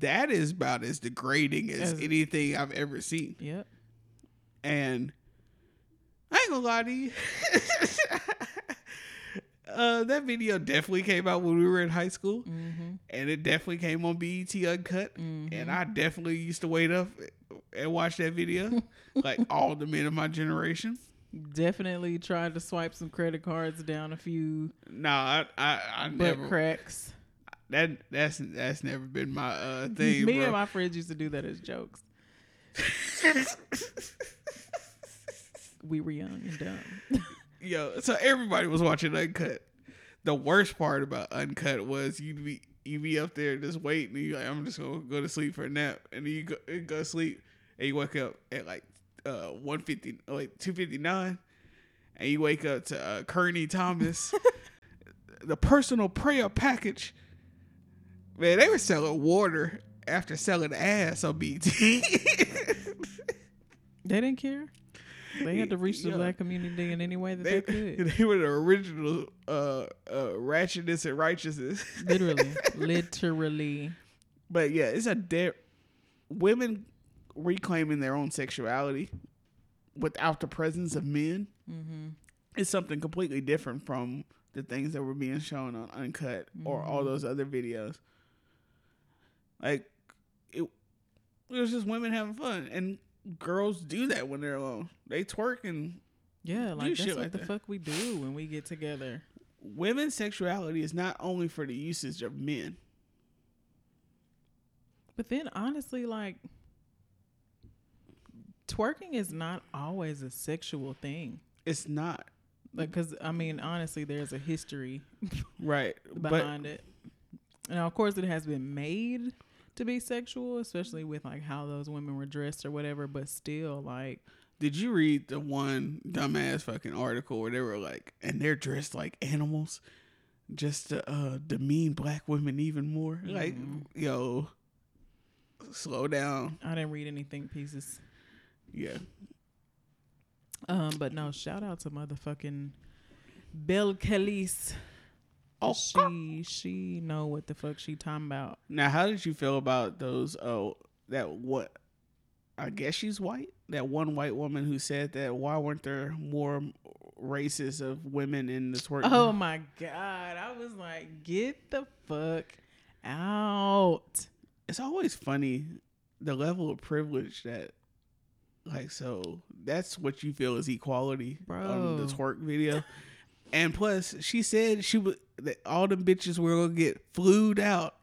That is about as degrading as anything I've ever seen. Yep. And I ain't gonna lie to you. That video definitely came out when we were in high school. Mm-hmm. And it definitely came on BET Uncut. Mm-hmm. And I definitely used to wait up and watch that video. Like all the men of my generation. Definitely tried to swipe some credit cards down a few. Nah, I never. Butt cracks. That's never been my thing. Me, bro. And my friends used to do that as jokes. We were young and dumb. Yo, so everybody was watching Uncut. The worst part about Uncut was you'd be up there just waiting. And you're like, I'm just gonna go to sleep for a nap, and then you go to sleep, and you wake up at like 1:50, like 2:59, and you wake up to Kearney Thomas, the personal prayer package. Man, they were selling water after selling ass on BT. They didn't care. They had to reach the black community in any way that they could. They were the original ratchetness and righteousness. Literally. But yeah, it's women reclaiming their own sexuality without the presence of men. Mm-hmm. Is something completely different from the things that were being shown on Uncut. Mm-hmm. Or all those other videos. Like, it was just women having fun, and girls do that when they're alone. They twerk and do shit like that. That's what the fuck we do when we get together. Women's sexuality is not only for the usage of men. But then honestly, like, twerking is not always a sexual thing. It's not. Like, because, I mean, honestly, there's a history right behind it. And, of course, it has been made to be sexual, especially with, like, how those women were dressed or whatever. But still, like... Did you read the one dumbass fucking article where they were like, and they're dressed like animals just to demean black women even more? Mm-hmm. Like, yo, slow down. I didn't read anything, pieces. Yeah. But no, shout out to motherfucking Belle Calise. Oh, she know what the fuck she talking about. Now, how did you feel about those? Oh, that what? I guess she's white. That one white woman who said that why weren't there more races of women in this work? Oh my God. I was like, get the fuck out. It's always funny the level of privilege that, like, so that's what you feel is equality, bro, on the twerk video. And plus, she said she would, that all them bitches were gonna get flued out.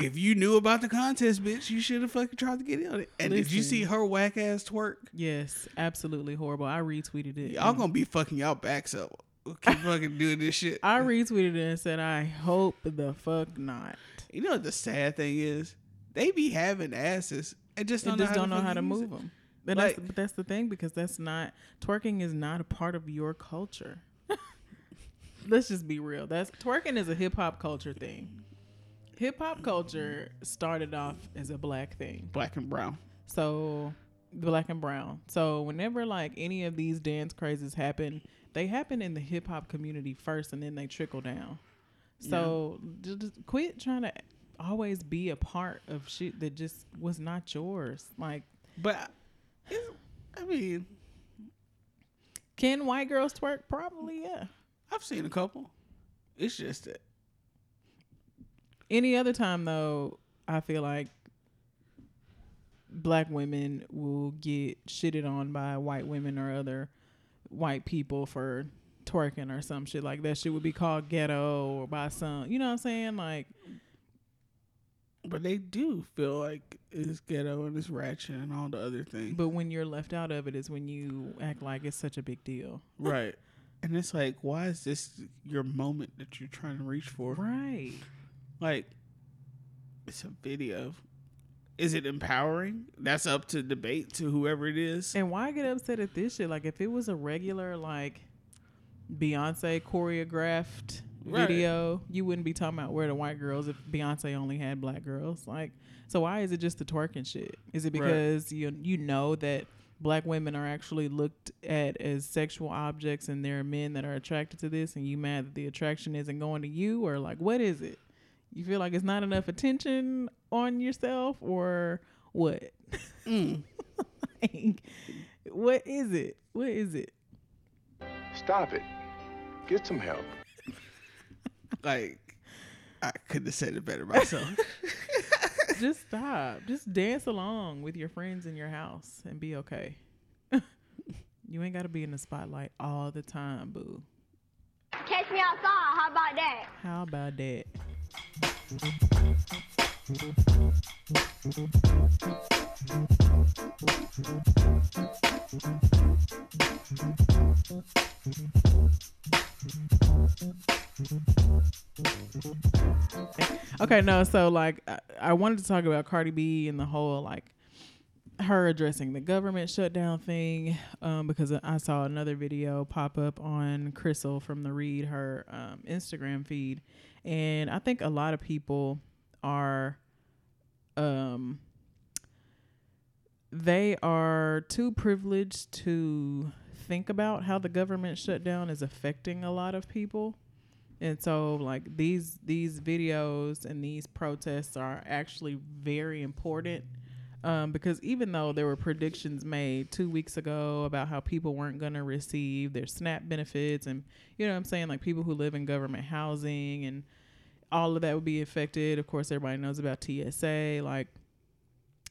If you knew about the contest, bitch, you should have fucking tried to get in on it. And Listen. Did you see her whack ass twerk? Yes, absolutely horrible. I retweeted it. Y'all gonna be fucking y'all backs up. Keep fucking doing this shit. I retweeted it and said, I hope the fuck not. You know what the sad thing is? They be having asses and just don't know how to move them. But that's the thing, because twerking is not a part of your culture. Let's just be real. Twerking is a hip hop culture thing. Hip hop culture started off as a black thing. Black and brown. So whenever like any of these dance crazes happen, they happen in the hip hop community first and then they trickle down. So just quit trying to always be a part of shit that just was not yours. Like, but I mean, can white girls twerk? Probably, yeah. I've seen a couple. It's just that. Any other time, though, I feel like black women will get shitted on by white women or other white people for twerking or some shit like that. Shit would be called ghetto or by some, you know what I'm saying? Like, but they do feel like it's ghetto and it's ratchet and all the other things. But when you're left out of it is when you act like it's such a big deal. Right. And it's like, why is this your moment that you're trying to reach for? Right. Like, it's a video. Is it empowering? That's up to debate to whoever it is. And why get upset at this shit? Like, if it was a regular, like, Beyonce choreographed video, you wouldn't be talking about where the white girls if Beyonce only had black girls. Like, so why is it just the twerking shit? Is it because you know that black women are actually looked at as sexual objects and there are men that are attracted to this and you mad that the attraction isn't going to you? Or, like, what is it? You feel like it's not enough attention on yourself or what? Like, what is it? Stop it. Get some help. Like, I couldn't have said it better myself. Just stop. Just dance along with your friends in your house and be okay. You ain't got to be in the spotlight all the time, boo. Catch me outside. How about that? Okay, no, so like I wanted to talk about Cardi B and the whole like her addressing the government shutdown thing, because I saw another video pop up on Crystal from The Read, her Instagram feed. And I think a lot of people are, they are too privileged to think about how the government shutdown is affecting a lot of people. And so like these videos and these protests are actually very important. Because even though there were predictions made 2 weeks ago about how people weren't going to receive their SNAP benefits and, you know what I'm saying, like people who live in government housing and all of that would be affected. Of course, everybody knows about TSA. Like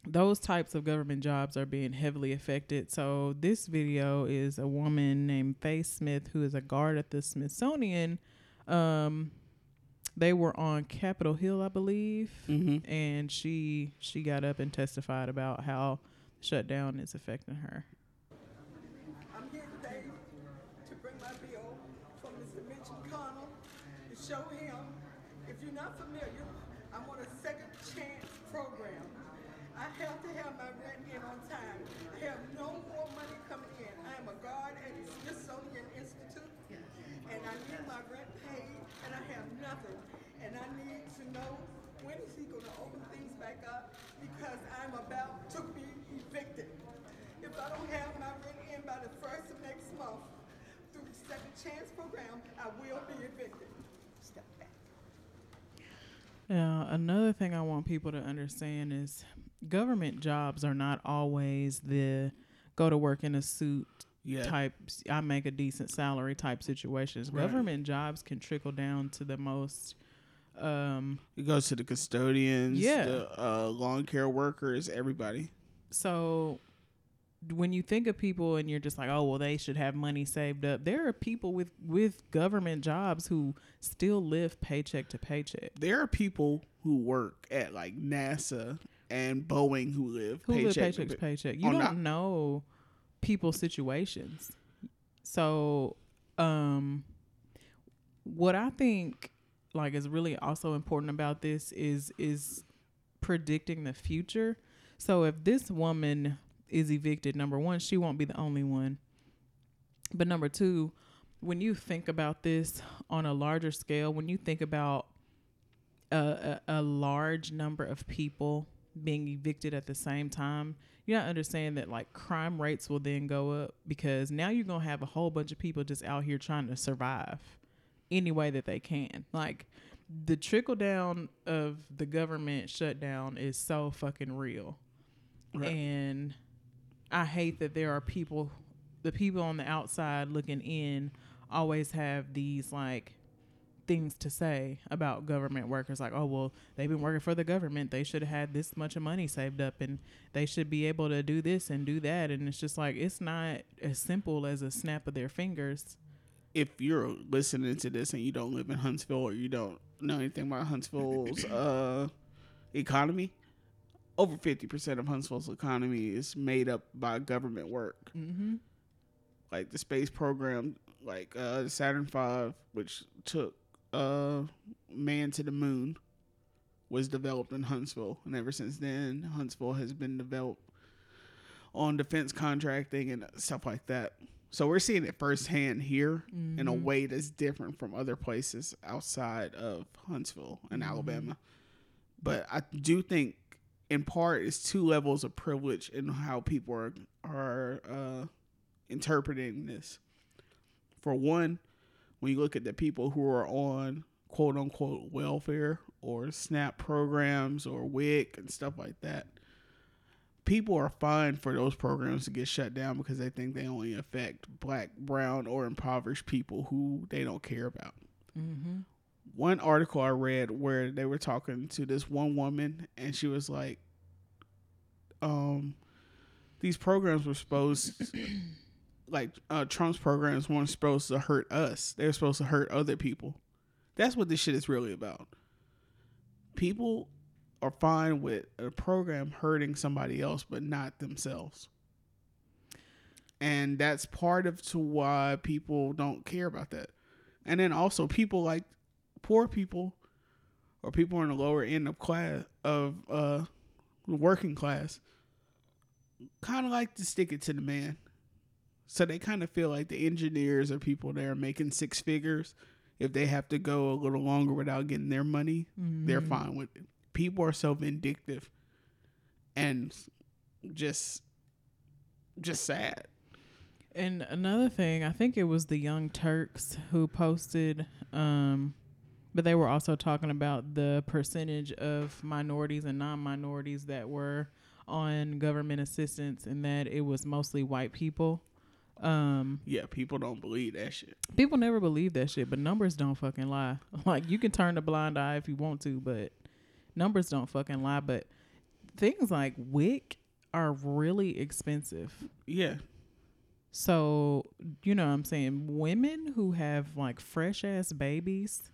those types of government jobs are being heavily affected. So this video is a woman named Faye Smith, who is a guard at the Smithsonian, They were on Capitol Hill, I believe, mm-hmm. and she got up and testified about how shutdown is affecting her. I'm here today to bring my bill from Mr. Mitch McConnell to show him, if you're not familiar, I'm on a second chance program. I have to have my rent in on time. I have no more money coming in. I am a guard at the Smithsonian Institute, and I need my rent paid, and I have nothing. And I need to know when is he going to open things back up, because I'm about to be evicted. If I don't have my rent in by the first of next month, through the second chance program, I will be evicted. Step back. Now, another thing I want people to understand is government jobs are not always the go to work in a suit type, I make a decent salary type situations. Right. Government jobs can trickle down to the most. It goes to the custodians, the lawn care workers, everybody. So when you think of people and you're just like, oh, well, they should have money saved up. There are people with government jobs who still live paycheck to paycheck. There are people who work at like NASA and Boeing who live paycheck to paycheck. You don't know people's situations. So what I think like is really also important about this is predicting the future. So if this woman is evicted, number one, she won't be the only one. But number two, when you think about this on a larger scale, when you think about a large number of people being evicted at the same time, you gotta understand that like crime rates will then go up, because now you're gonna have a whole bunch of people just out here trying to survive any way that they can. Like the trickle down of the government shutdown is so fucking real. Right. And I hate that there are people, the people on the outside looking in always have these like things to say about government workers, like, oh, well, they've been working for the government, they should have had this much of money saved up, and they should be able to do this and do that. And it's just like, it's not as simple as a snap of their fingers. If you're listening to this and you don't live in Huntsville, or you don't know anything about Huntsville's economy, over 50% of Huntsville's economy is made up by government work. Mm-hmm. Like the space program, like Saturn V, which took man to the moon, was developed in Huntsville, and ever since then Huntsville has been developed on defense contracting and stuff like that. So we're seeing it firsthand here, mm-hmm. in a way that's different from other places outside of Huntsville and mm-hmm. Alabama. But I do think in part it's two levels of privilege in how people are interpreting this. For one, when you look at the people who are on quote unquote welfare or SNAP programs or WIC and stuff like that, people are fine for those programs to get shut down because they think they only affect black, brown, or impoverished people who they don't care about. Mm-hmm. One article I read where they were talking to this one woman, and she was like, these programs were supposed like Trump's programs weren't supposed to hurt us. They were supposed to hurt other people. That's what this shit is really about. People are fine with a program hurting somebody else, but not themselves. And that's part of to why people don't care about that. And then also people like poor people or people in the lower end of class of the working class kind of like to stick it to the man. So they kind of feel like the engineers are people that are making six figures. If they have to go a little longer without getting their money, mm-hmm. they're fine with it. People are so vindictive and just sad. And another thing, I think it was the Young Turks who posted, but they were also talking about the percentage of minorities and non-minorities that were on government assistance, and that it was mostly white people. People don't believe that shit. People never believe that shit, but numbers don't fucking lie. Like, you can turn a blind eye if you want to, but numbers don't fucking lie. But things like WIC are really expensive. Yeah. So, you know what I'm saying? Women who have like fresh ass babies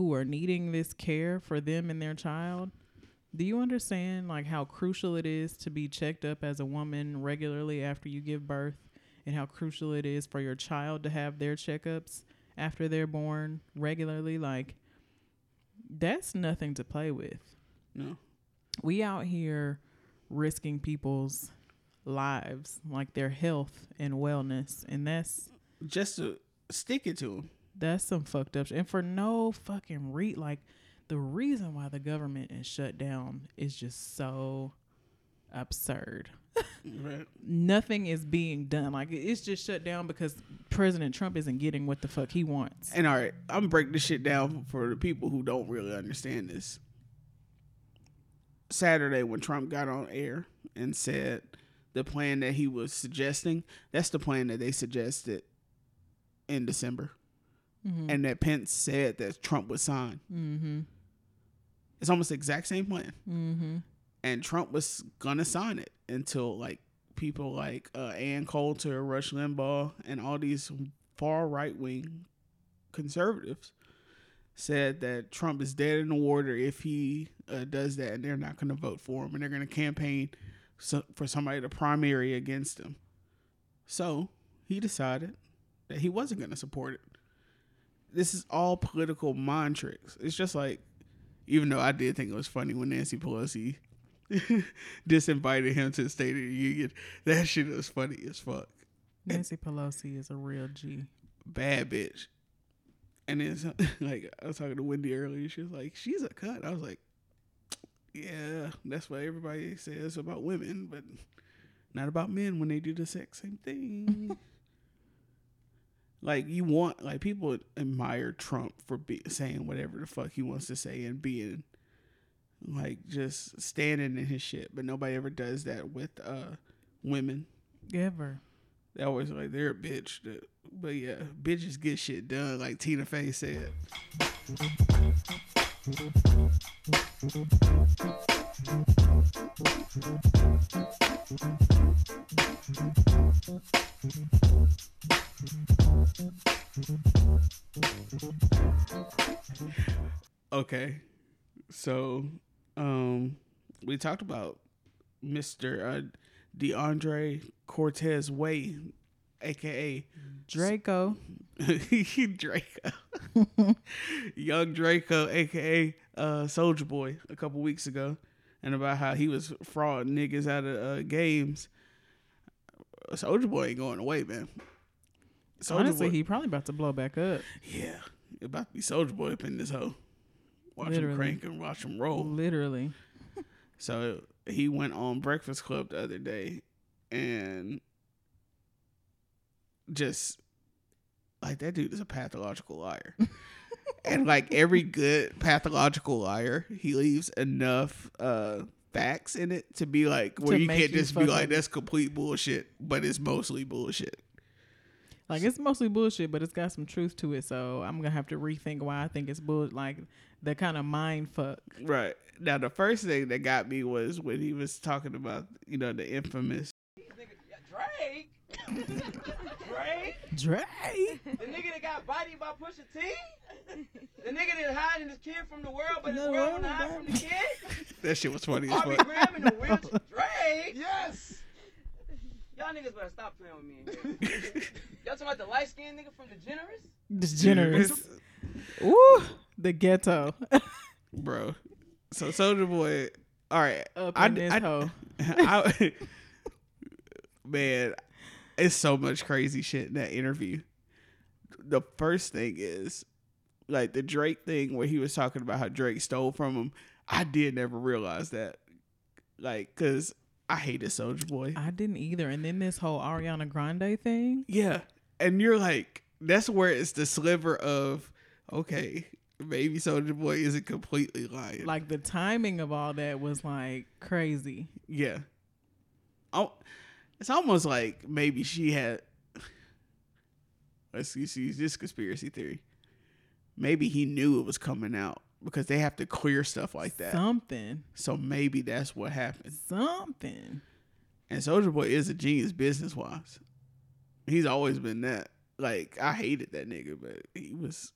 who are needing this care for them and their child. Do you understand like how crucial it is to be checked up as a woman regularly after you give birth, and how crucial it is for your child to have their checkups after they're born regularly? Like, that's nothing to play with. No. We out here risking people's lives, like their health and wellness, and that's just to stick it to them. That's some fucked up shit. And for no fucking reason. Like, the reason why the government is shut down is just so absurd. Right. Nothing is being done. Like, it's just shut down because President Trump isn't getting what the fuck he wants. And all right, I'm breaking this shit down for the people who don't really understand this. Saturday, when Trump got on air and said the plan that he was suggesting, that's the plan that they suggested in December. Mm-hmm. And that Pence said that Trump would sign. Mm-hmm. It's almost the exact same plan. Mm-hmm. And Trump was going to sign it until like people like Ann Coulter, Rush Limbaugh, and all these far right-wing conservatives said that Trump is dead in the water if he does that, and they're not going to vote for him, and they're going to campaign for somebody to primary against him. So he decided that he wasn't going to support it. This is all political mind tricks. It's just like, even though I did think it was funny when Nancy Pelosi disinvited him to the State of the Union, that shit was funny as fuck. Nancy Pelosi is a real G. Bad bitch. And then, like, I was talking to Wendy earlier. She was like, she's a cunt. I was like, yeah, that's what everybody says about women, but not about men when they do the exact same thing. Like, you want, like, people admire Trump for saying whatever the fuck he wants to say and being, like, just standing in his shit. But nobody ever does that with women. Ever. They're always like, they're a bitch. But yeah, bitches get shit done, like Tina Fey said. Okay, so we talked about Mr. DeAndre Cortez Way, aka Draco. Draco. Young Draco, aka Soulja Boy, a couple weeks ago, and about how he was frauding niggas out of games. Soulja Boy ain't going away, man. Honestly, he probably about to blow back up. Yeah, about to be Soulja Boy up in this hoe. Watch him crank and watch him roll. Literally. So he went on Breakfast Club the other day and just, like, that dude is a pathological liar. And like every good pathological liar, he leaves enough facts in it to be like, where you can't just be like, that's complete bullshit, but it's mostly bullshit. Like, it's mostly bullshit, but it's got some truth to it, so I'm going to have to rethink why I think it's bullshit. Like, that kind of mind fuck. Right. Now, the first thing that got me was when he was talking about, you know, the infamous Drake. Drake? The nigga that got bodied by Pusha T? The nigga that hiding his kid from the world, but his world won't hide from the kid? That shit was funny as fuck. Harvey Graham in the wheelchair. Drake? Yes! Y'all niggas better stop playing with me in here. Y'all talking about the light-skinned nigga from DeGeneres? Ooh, the ghetto. Bro. So Soulja Boy, all right. Up in this hoe. Man, it's so much crazy shit in that interview. The first thing is, like, the Drake thing where he was talking about how Drake stole from him. I did never realize that. Like, because I hated Soulja Boy. I didn't either. And then this whole Ariana Grande thing. Yeah. And you're like, that's where it's the sliver of, okay, maybe Soulja Boy isn't completely lying. Like, the timing of all that was, like, crazy. Yeah. Oh, it's almost like maybe she had, let's use this conspiracy theory. Maybe he knew it was coming out. Because they have to clear stuff like that. Something. So maybe that's what happened. Something. And Soulja Boy is a genius business-wise. He's always been that. Like, I hated that nigga, but he was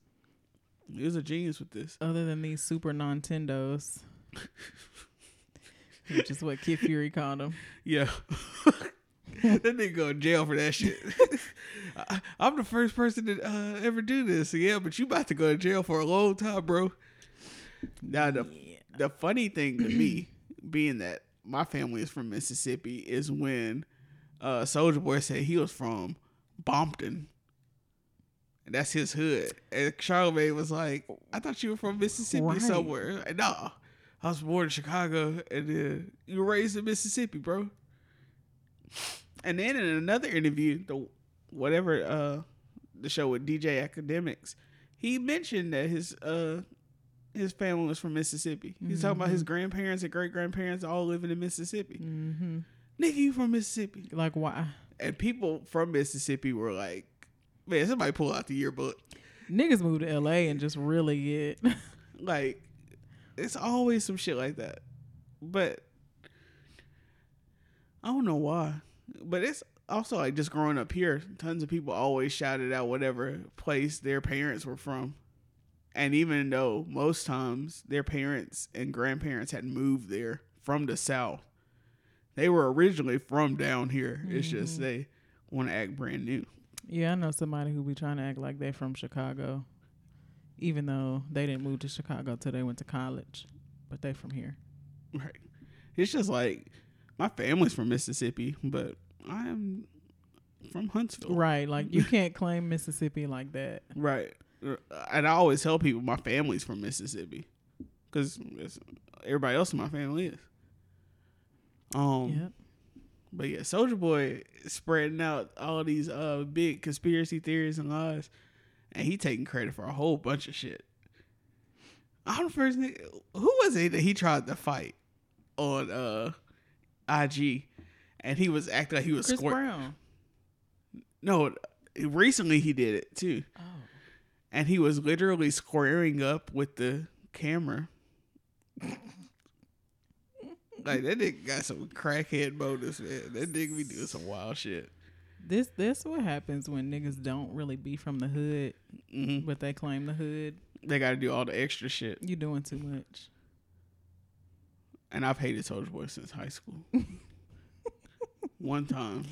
He was a genius with this. Other than these super Nintendos, which is what Kid Fury called them. Yeah. That nigga go to jail for that shit. I'm the first person to ever do this. Yeah, but you about to go to jail for a long time, bro. Now, the funny thing to me, being that my family is from Mississippi, is when Soulja Boy said he was from Bompton. And that's his hood. And Charlamagne was like, I thought you were from Mississippi somewhere. Like, nah, I was born in Chicago, and then you were raised in Mississippi, bro. And then in another interview, the show with DJ Academics, he mentioned that his family was from Mississippi. Mm-hmm. He's talking about his grandparents and great grandparents all living in Mississippi. Mm-hmm. Nigga, you from Mississippi? Like, why? And people from Mississippi were like, man, somebody pull out the yearbook. Niggas moved to LA and just really get like, it's always some shit like that. But I don't know why. But it's also like just growing up here, tons of people always shouted out whatever place their parents were from. And even though most times their parents and grandparents had moved there from the South, they were originally from down here. Mm-hmm. It's just they want to act brand new. Yeah, I know somebody who be trying to act like they're from Chicago, even though they didn't move to Chicago till they went to college, but they from here. Right. It's just like, my family's from Mississippi, but I am from Huntsville. Right. Like, you can't claim Mississippi like that. Right. And I always tell people my family's from Mississippi because everybody else in my family is. Yep. But yeah, Soulja Boy is spreading out all these big conspiracy theories and lies, and he taking credit for a whole bunch of shit. I'm the first nigga. Who was it that he tried to fight on IG, and he was acting like he was Chris Brown. No, recently he did it too. Oh. And he was literally squaring up with the camera. Like, that nigga got some crackhead motives, man. That nigga be doing some wild shit. This what happens when niggas don't really be from the hood, mm-hmm. but they claim the hood. They got to do all the extra shit. You doing too much. And I've hated Soulja Boy since high school. One time.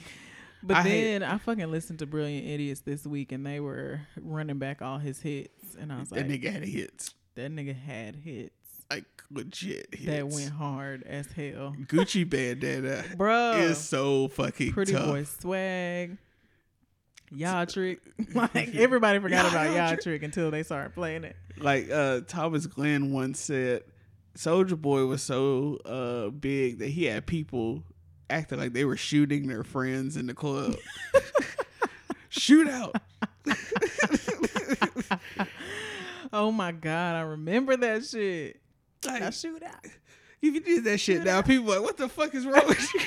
But I fucking listened to Brilliant Idiots this week, and they were running back all his hits, and I was like, that nigga had hits. Like, legit hits. That went hard as hell. Gucci bandana bro, is so fucking Pretty tough. Boy swag. Y'all trick. Like, everybody forgot about y'all trick until they started playing it. Like, Thomas Glenn once said, Soulja Boy was so big that he had people acting like they were shooting their friends in the club. Shootout. Oh my God, I remember that shit. Like, now shoot out. If you did that shit now, people are like, what the fuck is wrong with you?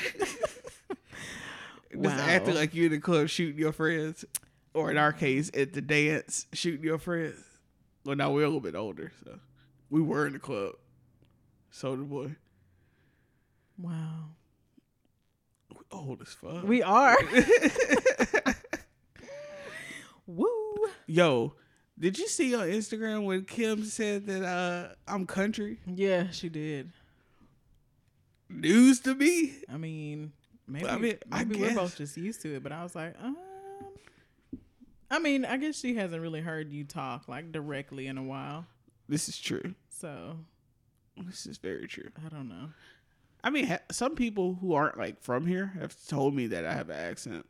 Wow. Just acting like you in the club shooting your friends. Or in our case, at the dance, shooting your friends. Well, now we're a little bit older, so we were in the club. Soulja Boy. Wow. We're old as fuck. We are. Woo. Yo, did you see on Instagram when Kim said that I'm country? Yeah, she did. News to me. I mean, maybe we're both just used to it, but I was like, I mean, I guess she hasn't really heard you talk like directly in a while. This is true. So, this is very true. I don't know. I mean, some people who aren't like from here have told me that I have an accent.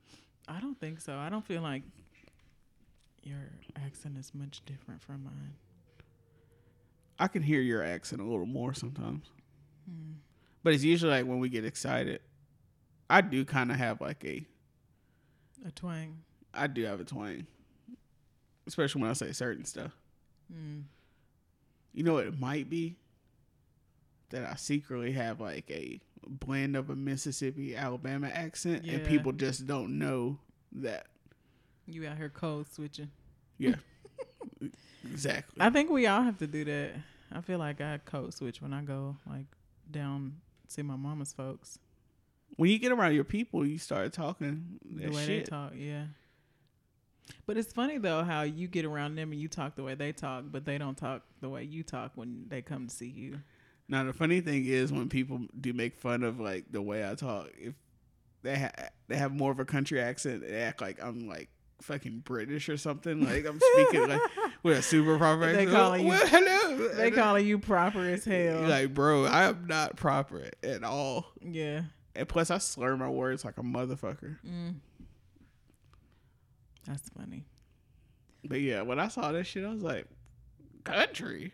I don't think so. I don't feel like your accent is much different from mine. I can hear your accent a little more sometimes. Mm. But it's usually like when we get excited. I do kind of have like a twang. I do have a twang. Especially when I say certain stuff. Mm. You know what it might be? That I secretly have like a blend of a Mississippi, Alabama accent. Yeah. And people just don't know that. You out here code switching. Yeah, exactly. I think we all have to do that. I feel like I code switch when I go like down see my mama's folks. When you get around your people, you start talking that the way shit. They talk, yeah. But it's funny, though, how you get around them and you talk the way they talk, but they don't talk the way you talk when they come to see you. Now, the funny thing is when people do make fun of, like, the way I talk, if they have more of a country accent, they act like I'm, like, fucking British or something. Like, I'm speaking, like, with a super proper accent. They calling you proper as hell. You're like, bro, I am not proper at all. Yeah. And plus, I slur my words like a motherfucker. Mm. That's funny. But yeah, when I saw that shit, I was like, country.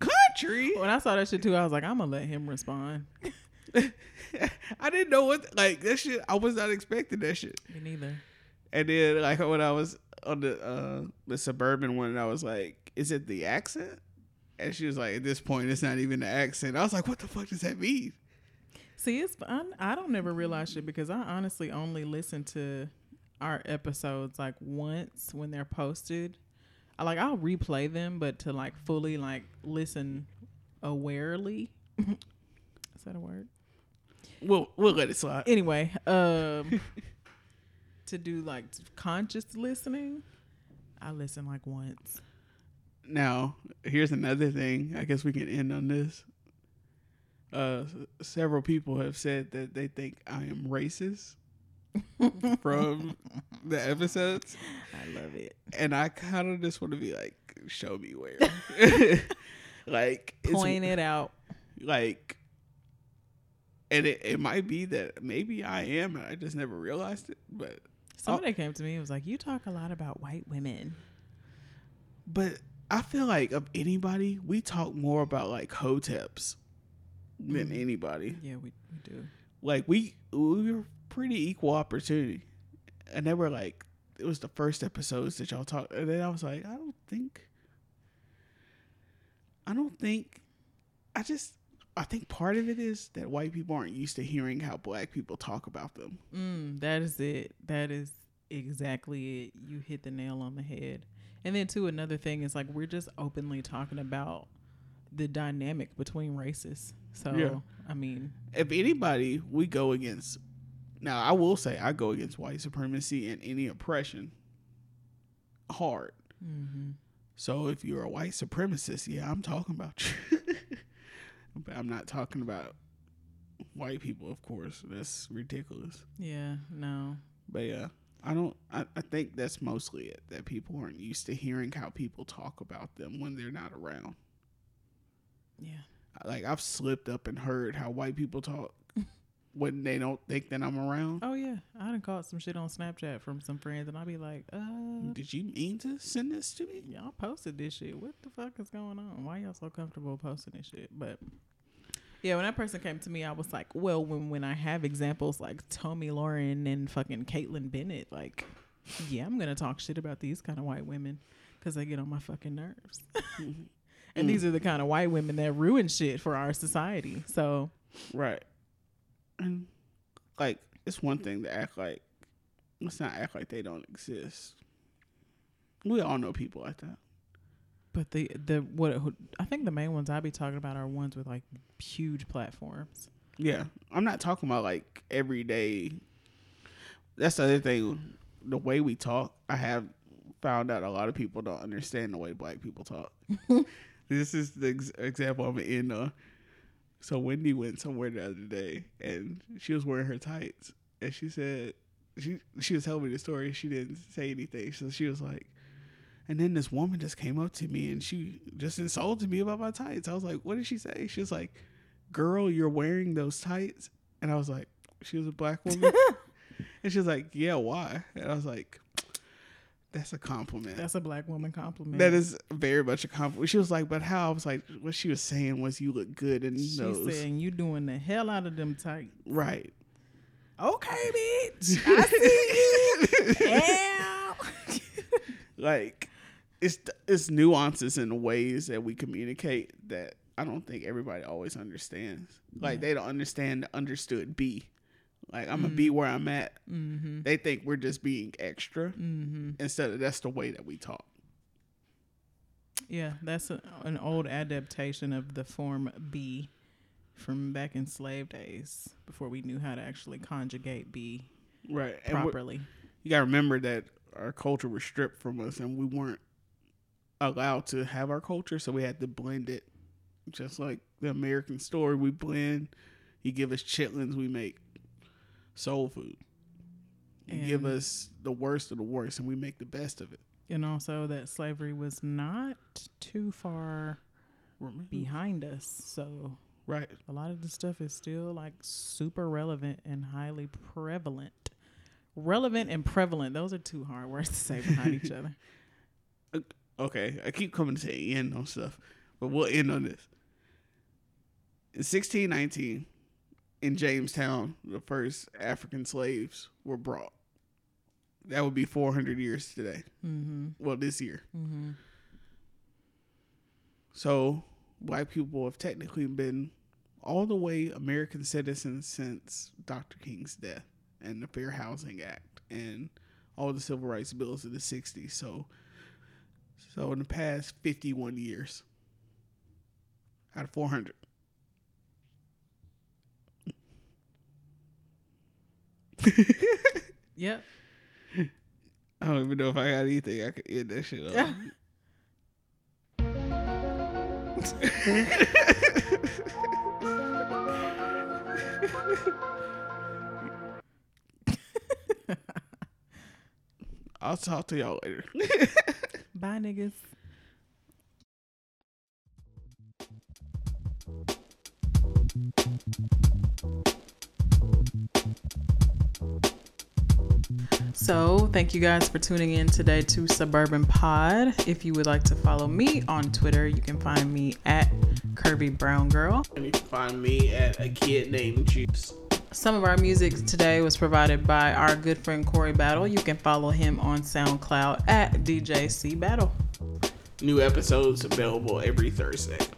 Country. When I saw that shit too, I was like, I'm gonna let him respond. I didn't know what, like, that shit, I was not expecting that shit. Me neither. And then, like, when I was on the Suburban one, I was like, is it the accent? And she was like, at this point, it's not even the accent. I was like, what the fuck does that mean? See, it's fun. I don't never realize shit because I honestly only listen to our episodes like once when they're posted. I'll replay them, but to like fully like listen awarely. Is that a word? We'll let it slide. Anyway, to do like conscious listening, I listen like once. Now, here's another thing. I guess we can end on this. Several people have said that they think I am racist from the episodes. I love it. And I kind of just want to be like, show me where. Like, point it out. Like, and it might be that maybe I am and I just never realized it. But somebody came to me and was like, you talk a lot about white women. But I feel like of anybody, we talk more about like hoteps than anybody. Yeah, we do. Like, we were pretty equal opportunity. And they were like, it was the first episodes that y'all talked. And then I was like, I think part of it is that white people aren't used to hearing how black people talk about them. That is it. That is exactly it. You hit the nail on the head. And then too, another thing is like, we're just openly talking about the dynamic between races. So, yeah. I mean, if anybody, we go against. Now, I will say I go against white supremacy and any oppression hard. Mm-hmm. So if you're a white supremacist, yeah, I'm talking about you. But I'm not talking about white people, of course. That's ridiculous. Yeah, no. But yeah, I think that's mostly it, that people aren't used to hearing how people talk about them when they're not around. Yeah. Like, I've slipped up and heard how white people talk when they don't think that I'm around. Oh, yeah. I done caught some shit on Snapchat from some friends, and I'd be like, did you mean to send this to me? Y'all posted this shit. What the fuck is going on? Why y'all so comfortable posting this shit? But, yeah, when that person came to me, I was like, well, when I have examples like Tomi Lahren and fucking Caitlyn Bennett, like, yeah, I'm going to talk shit about these kind of white women because they get on my fucking nerves. And these are the kind of white women that ruin shit for our society. So, right. And like, it's one thing to act like, let's not act like they don't exist. We all know people like that. But I think the main ones I be talking about are ones with like huge platforms. Yeah, I'm not talking about like everyday. That's the other thing. The way we talk, I have found out a lot of people don't understand the way black people talk. This is the example I'm in. So Wendy went somewhere the other day, and she was wearing her tights, and she said she was telling me the story. She didn't say anything, so she was like, and then this woman just came up to me, and she just insulted me about my tights. I was like, what did she say? She was like, girl, you're wearing those tights. And I was like, she was a black woman? And she was like, yeah, why? And I was like, that's a compliment. That's a black woman compliment. That is very much a compliment. She was like, but how? I was like, what she was saying was you look good in those. She's saying you doing the hell out of them tight. Right. Okay, bitch. I see you. Hell. Like, it's nuances and ways that we communicate that I don't think everybody always understands. Like, They don't understand the understood B. Like, I'm going to be where I'm at. Mm-hmm. They think we're just being extra. Mm-hmm. Instead of that's the way that we talk. Yeah, that's an old adaptation of the form be from back in slave days before we knew how to actually conjugate be right properly. You got to remember that our culture was stripped from us, and we weren't allowed to have our culture, so we had to blend it. Just like the American story, we blend. You give us chitlins, we make soul food. You give us the worst of the worst, and we make the best of it. And also that slavery was not too far behind us. So right, a lot of the stuff is still like super relevant and highly prevalent. Relevant and prevalent. Those are two hard words to say behind each other. Okay. I keep coming to the end on stuff, but we'll end on this. In 1619, in Jamestown, the first African slaves were brought. That would be 400 years today. Mm-hmm. Well, this year. Mm-hmm. So white people have technically been all the way American citizens since Dr. King's death and the Fair Housing Act and all the civil rights bills of the 60s. So in the past 51 years, out of 400. Yep. I don't even know if I got anything I could end that shit up. Yeah. I'll talk to y'all later. Bye, niggas. So thank you guys for tuning in today to Suburban Pod. If you would like to follow me on Twitter, you can find me at Kirby Brown Girl. And you can find me at a kid named Juice. Some of our music today was provided by our good friend Corey Battle. You can follow him on SoundCloud at DJ C Battle. New episodes available every Thursday.